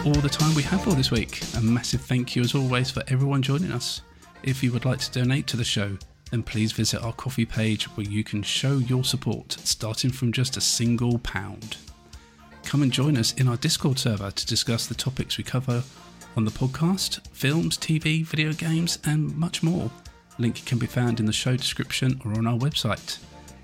All the time we have for this week. A massive thank you as always for everyone joining us. If you would like to donate to the show, then please visit our Ko-fi page where you can show your support starting from just a single pound. Come and join us in our Discord server to discuss the topics we cover on the podcast, films, T V, video games and much more. Link can be found in the show description or on our website.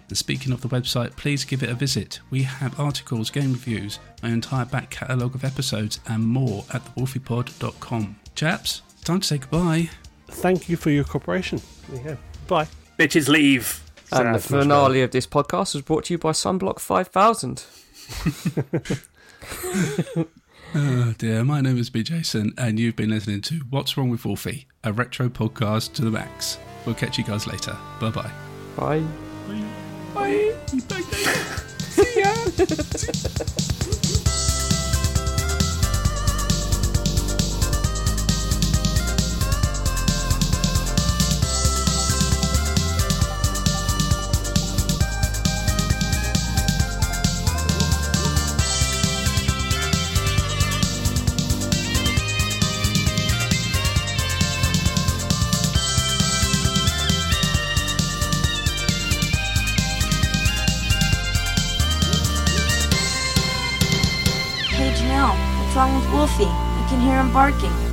And speaking of the website, please give it a visit. We have articles, game reviews, my entire back catalogue of episodes and more at the wolfie pod dot com. Chaps, time to say goodbye. Thank you for your cooperation. There you go. Bye. Bitches leave. And so the finale of this podcast was brought to you by Sunblock five thousand. Oh dear, my name is B. Jason, and you've been listening to What's Wrong with Wolfie, a retro podcast to the max. We'll catch you guys later. Bye-bye. Bye. Bye. Bye. Bye. See ya. Wolfie, you can hear him barking.